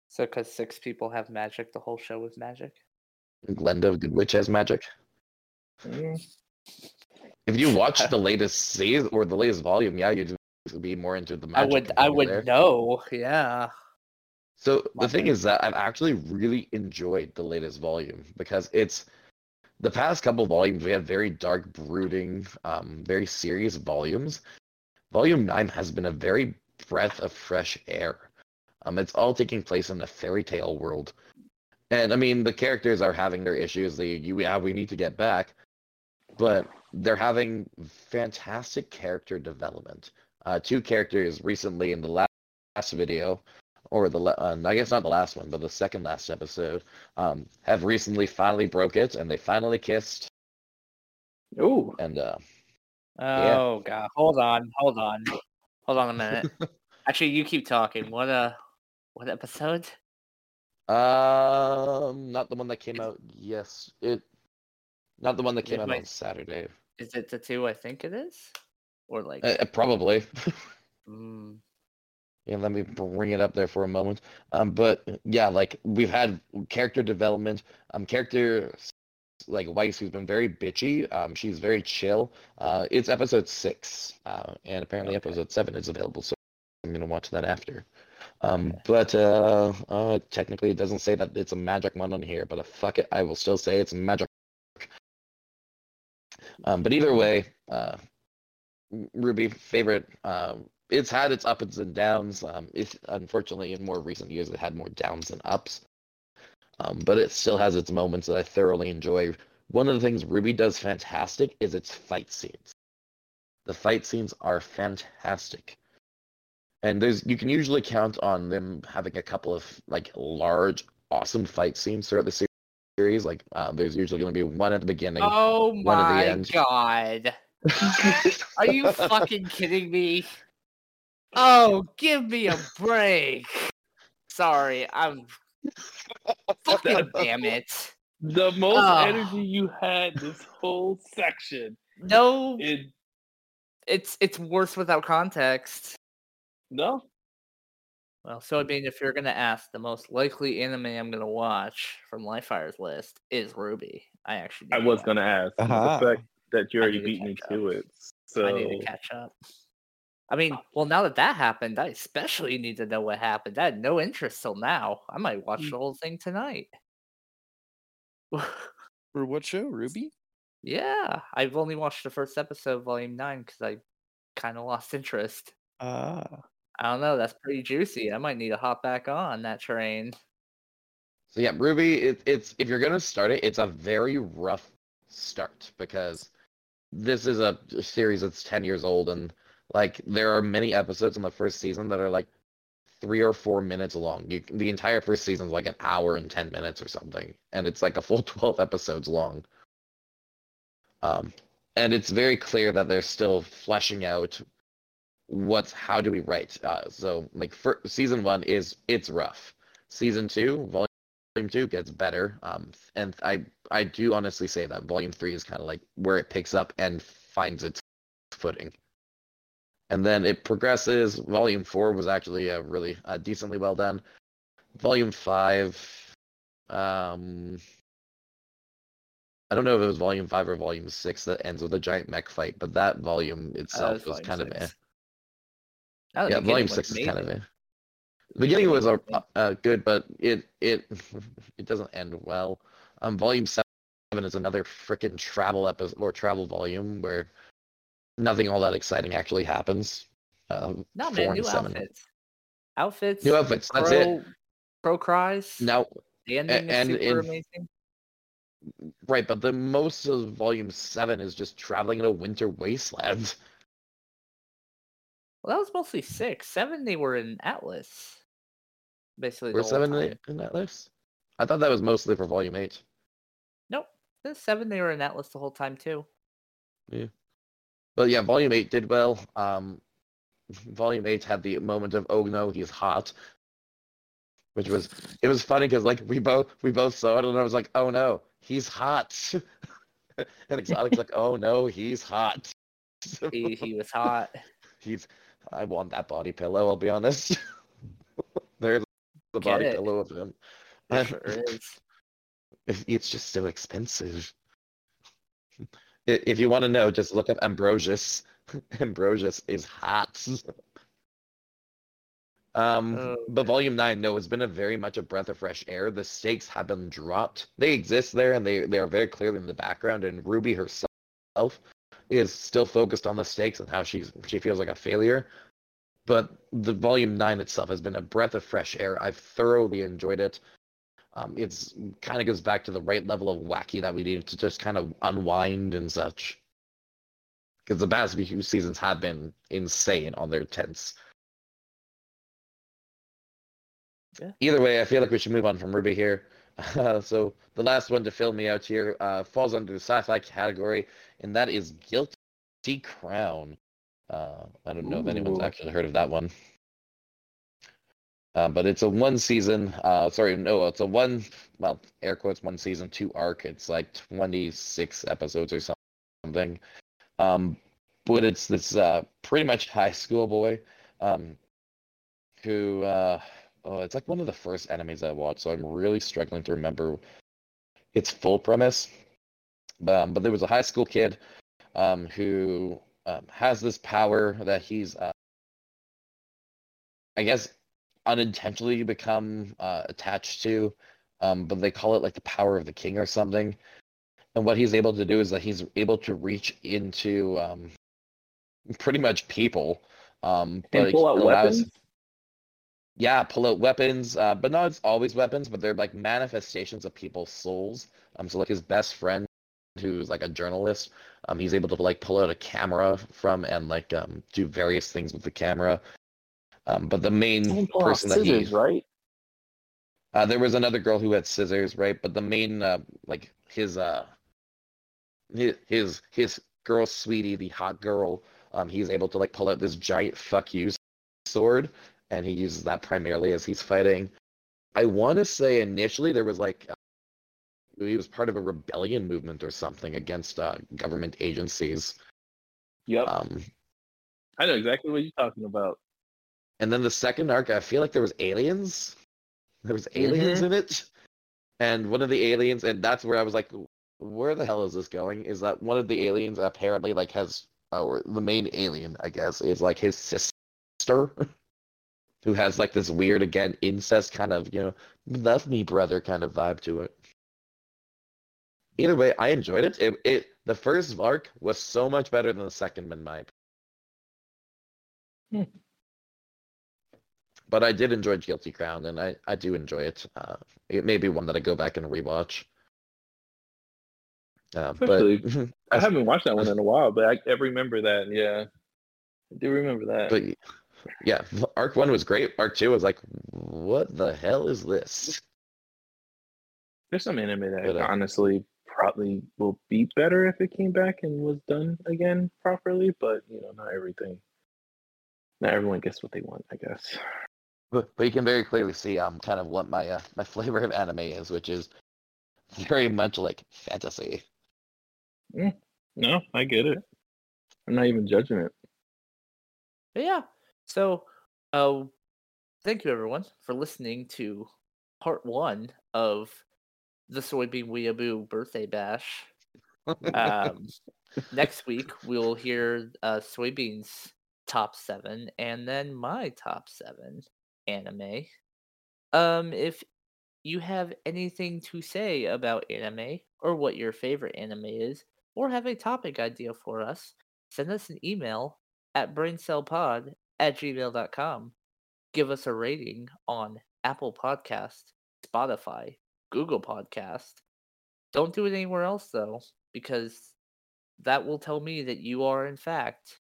So because 6 people have magic, the whole show is magic? Glenda of Good Witch has magic. Mm. If you watch the latest season, or the latest volume, yeah, you'd be more into the magic. I would know, yeah. So the thing is that I've actually really enjoyed the latest volume because it's the past couple volumes we had very dark, brooding, very serious volumes. Volume 9 has been a very breath of fresh air. It's all taking place in a fairy tale world, and I mean the characters are having their issues. We need to get back, but they're having fantastic character development. 2 characters recently in the last video. Or I guess not the last one, but the second last episode, have recently finally broke it, and they finally kissed. Ooh. And oh yeah. God! Hold on a minute. Actually, you keep talking. What episode? Not the one that came out. Yes, not the one that came out on Saturday. Is it the 2? I think it is, or like probably. Mm. Yeah, let me bring it up there for a moment. But yeah, like we've had character development. Characters like Weiss, who's been very bitchy. She's very chill. It's episode 6, and apparently episode 7 is available, so I'm gonna watch that after. But technically, it doesn't say that it's a magic one on here, but fuck it, I will still say it's magic. But either way, Ruby favorite. It's had its ups and downs. Unfortunately, in more recent years, it had more downs than ups. But it still has its moments that I thoroughly enjoy. One of the things Ruby does fantastic is its fight scenes. The fight scenes are fantastic. And you can usually count on them having a couple of like large, awesome fight scenes throughout the series. Like there's usually going to be one at the beginning, one at the end. Oh my god. Are you fucking kidding me? Oh, give me a break. Sorry, I'm... Fucking damn it. The most energy you had this whole section. No. It's worse without context. No. Well, Soybean, if you're going to ask, the most likely anime I'm going to watch from Lightfire's list is Ruby. I was going to ask. Uh-huh. The fact that you already beat me to it. So I need to catch up. I mean, well, now that happened, I especially need to know what happened. I had no interest till now. I might watch the whole thing tonight. For what show, Ruby? Yeah, I've only watched the first episode, Volume 9, because I kind of lost interest. I don't know, that's pretty juicy. I might need to hop back on that train. So yeah, Ruby, it's if you're going to start it, it's a very rough start, because this is a series that's 10 years old, and like, there are many episodes in the first season that are, like, 3 or 4 minutes long. The entire first season is, like, an hour and 10 minutes or something. And it's, like, a full 12 episodes long. And it's very clear that they're still fleshing out how do we write. So, like, season 1 it's rough. Season 2, volume 2 gets better. And I do honestly say that volume 3 is kind of, like, where it picks up and finds its footing. And then it progresses. Volume 4 was actually really decently well done. Volume 5, I don't know if it was Volume 5 or Volume 6 that ends with a giant mech fight, but that volume itself was kind of eh. Yeah, Volume 6 is kind of eh. The beginning was good, but it doesn't end well. Volume 7 is another freaking travel volume where nothing all that exciting actually happens. Not many new outfits. New outfits. That's it. Pro cries. No. The ending is super amazing. Right, but the most of Volume 7 is just traveling in a winter wasteland. Well, that was mostly 6. 7, they were in Atlas. Basically, were 7 in Atlas? I thought that was mostly for Volume 8. Nope. 7, they were in Atlas the whole time too. Yeah. But yeah, Volume 8 did well. Volume 8 had the moment of, oh no, he's hot. Which was, it was funny because like we both saw it and I was like, oh no, he's hot. And Exotic's like, oh no, he's hot. he was hot. I want that body pillow, I'll be honest. There's the body pillow of him. It sure is. It's just so expensive. If you want to know, just look up Ambrosius. Ambrosius is hot. But Volume 9, no, it's been a very much a breath of fresh air. The stakes have been dropped. They exist there, and they are very clearly in the background. And Ruby herself is still focused on the stakes and how she feels like a failure. But the Volume 9 itself has been a breath of fresh air. I've thoroughly enjoyed it. It's kind of goes back to the right level of wacky that we needed to just kind of unwind and such. Because the past few seasons have been insane on their tense. Yeah. Either way, I feel like we should move on from Ruby here. So the last one to fill me out here falls under the sci-fi category, and that is Guilty Crown. I don't know if anyone's actually heard of that one. But it's a one season, 2 arc. It's like 26 episodes or something. But it's this pretty much high school boy who... it's like one of the first animes I watched, so I'm really struggling to remember its full premise. But there was a high school kid who has this power that he's, I guess, unintentionally become attached to. But they call it like the power of the king or something. And what he's able to do is that he's able to reach into pretty much people. And pull out weapons? Yeah, pull out weapons, but not always weapons, but they're like manifestations of people's souls. So like his best friend, who's like a journalist, he's able to like pull out a camera from and like do various things with the camera. But the main person that scissors, right? There was another girl who had scissors, right? But the main like his girl sweetie, the hot girl, he's able to like pull out this giant fuck you sword. And he uses that primarily as he's fighting. I want to say initially there was like... he was part of a rebellion movement or something against government agencies. Yep. I know exactly what you're talking about. And then the second arc, I feel like there was aliens. There was aliens in it. And one of the aliens... and that's where I was like, where the hell is this going? Is that one of the aliens apparently like has... or the main alien, I guess, is like his sister... who has like this weird, again, incest kind of, you know, love me brother kind of vibe to it. Either way, I enjoyed it. The first arc was so much better than the second in my opinion. But I did enjoy Guilty Crown, and I do enjoy it. It may be one that I go back and rewatch. I haven't watched that one in a while, but I remember that. Yeah, I do remember that. But, yeah, Arc 1 was great. Arc 2 was like, what the hell is this? There's some anime that honestly probably will be better if it came back and was done again properly, but, you know, not everything. Not everyone gets what they want, I guess. But you can very clearly see kind of what my my flavor of anime is, which is very much like fantasy. Yeah. No, I get it. I'm not even judging it. But yeah. So, thank you everyone for listening to part 1 of the Soybean Weeaboo Birthday Bash. Next week we'll hear Soybean's top 7 and then my top 7 anime. If you have anything to say about anime or what your favorite anime is, or have a topic idea for us, send us an email at braincellpod@gmail.com. Give us a rating on Apple Podcast, Spotify, Google Podcast. Don't do it anywhere else, though, because that will tell me that you are, in fact,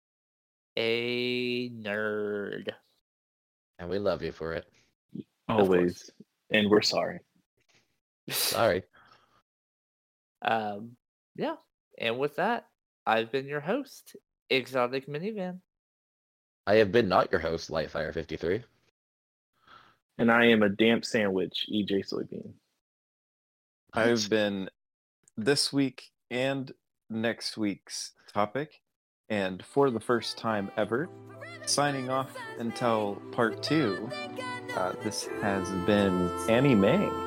a nerd. And we love you for it. Always. And we're sorry. Sorry. Yeah. And with that, I've been your host, Exotic Minivan. I have been not your host, Lightfire53. And I am a damp sandwich, EJ Soybean. I've been this week and next week's topic, and for the first time ever, signing off until part 2. This has been Annie May.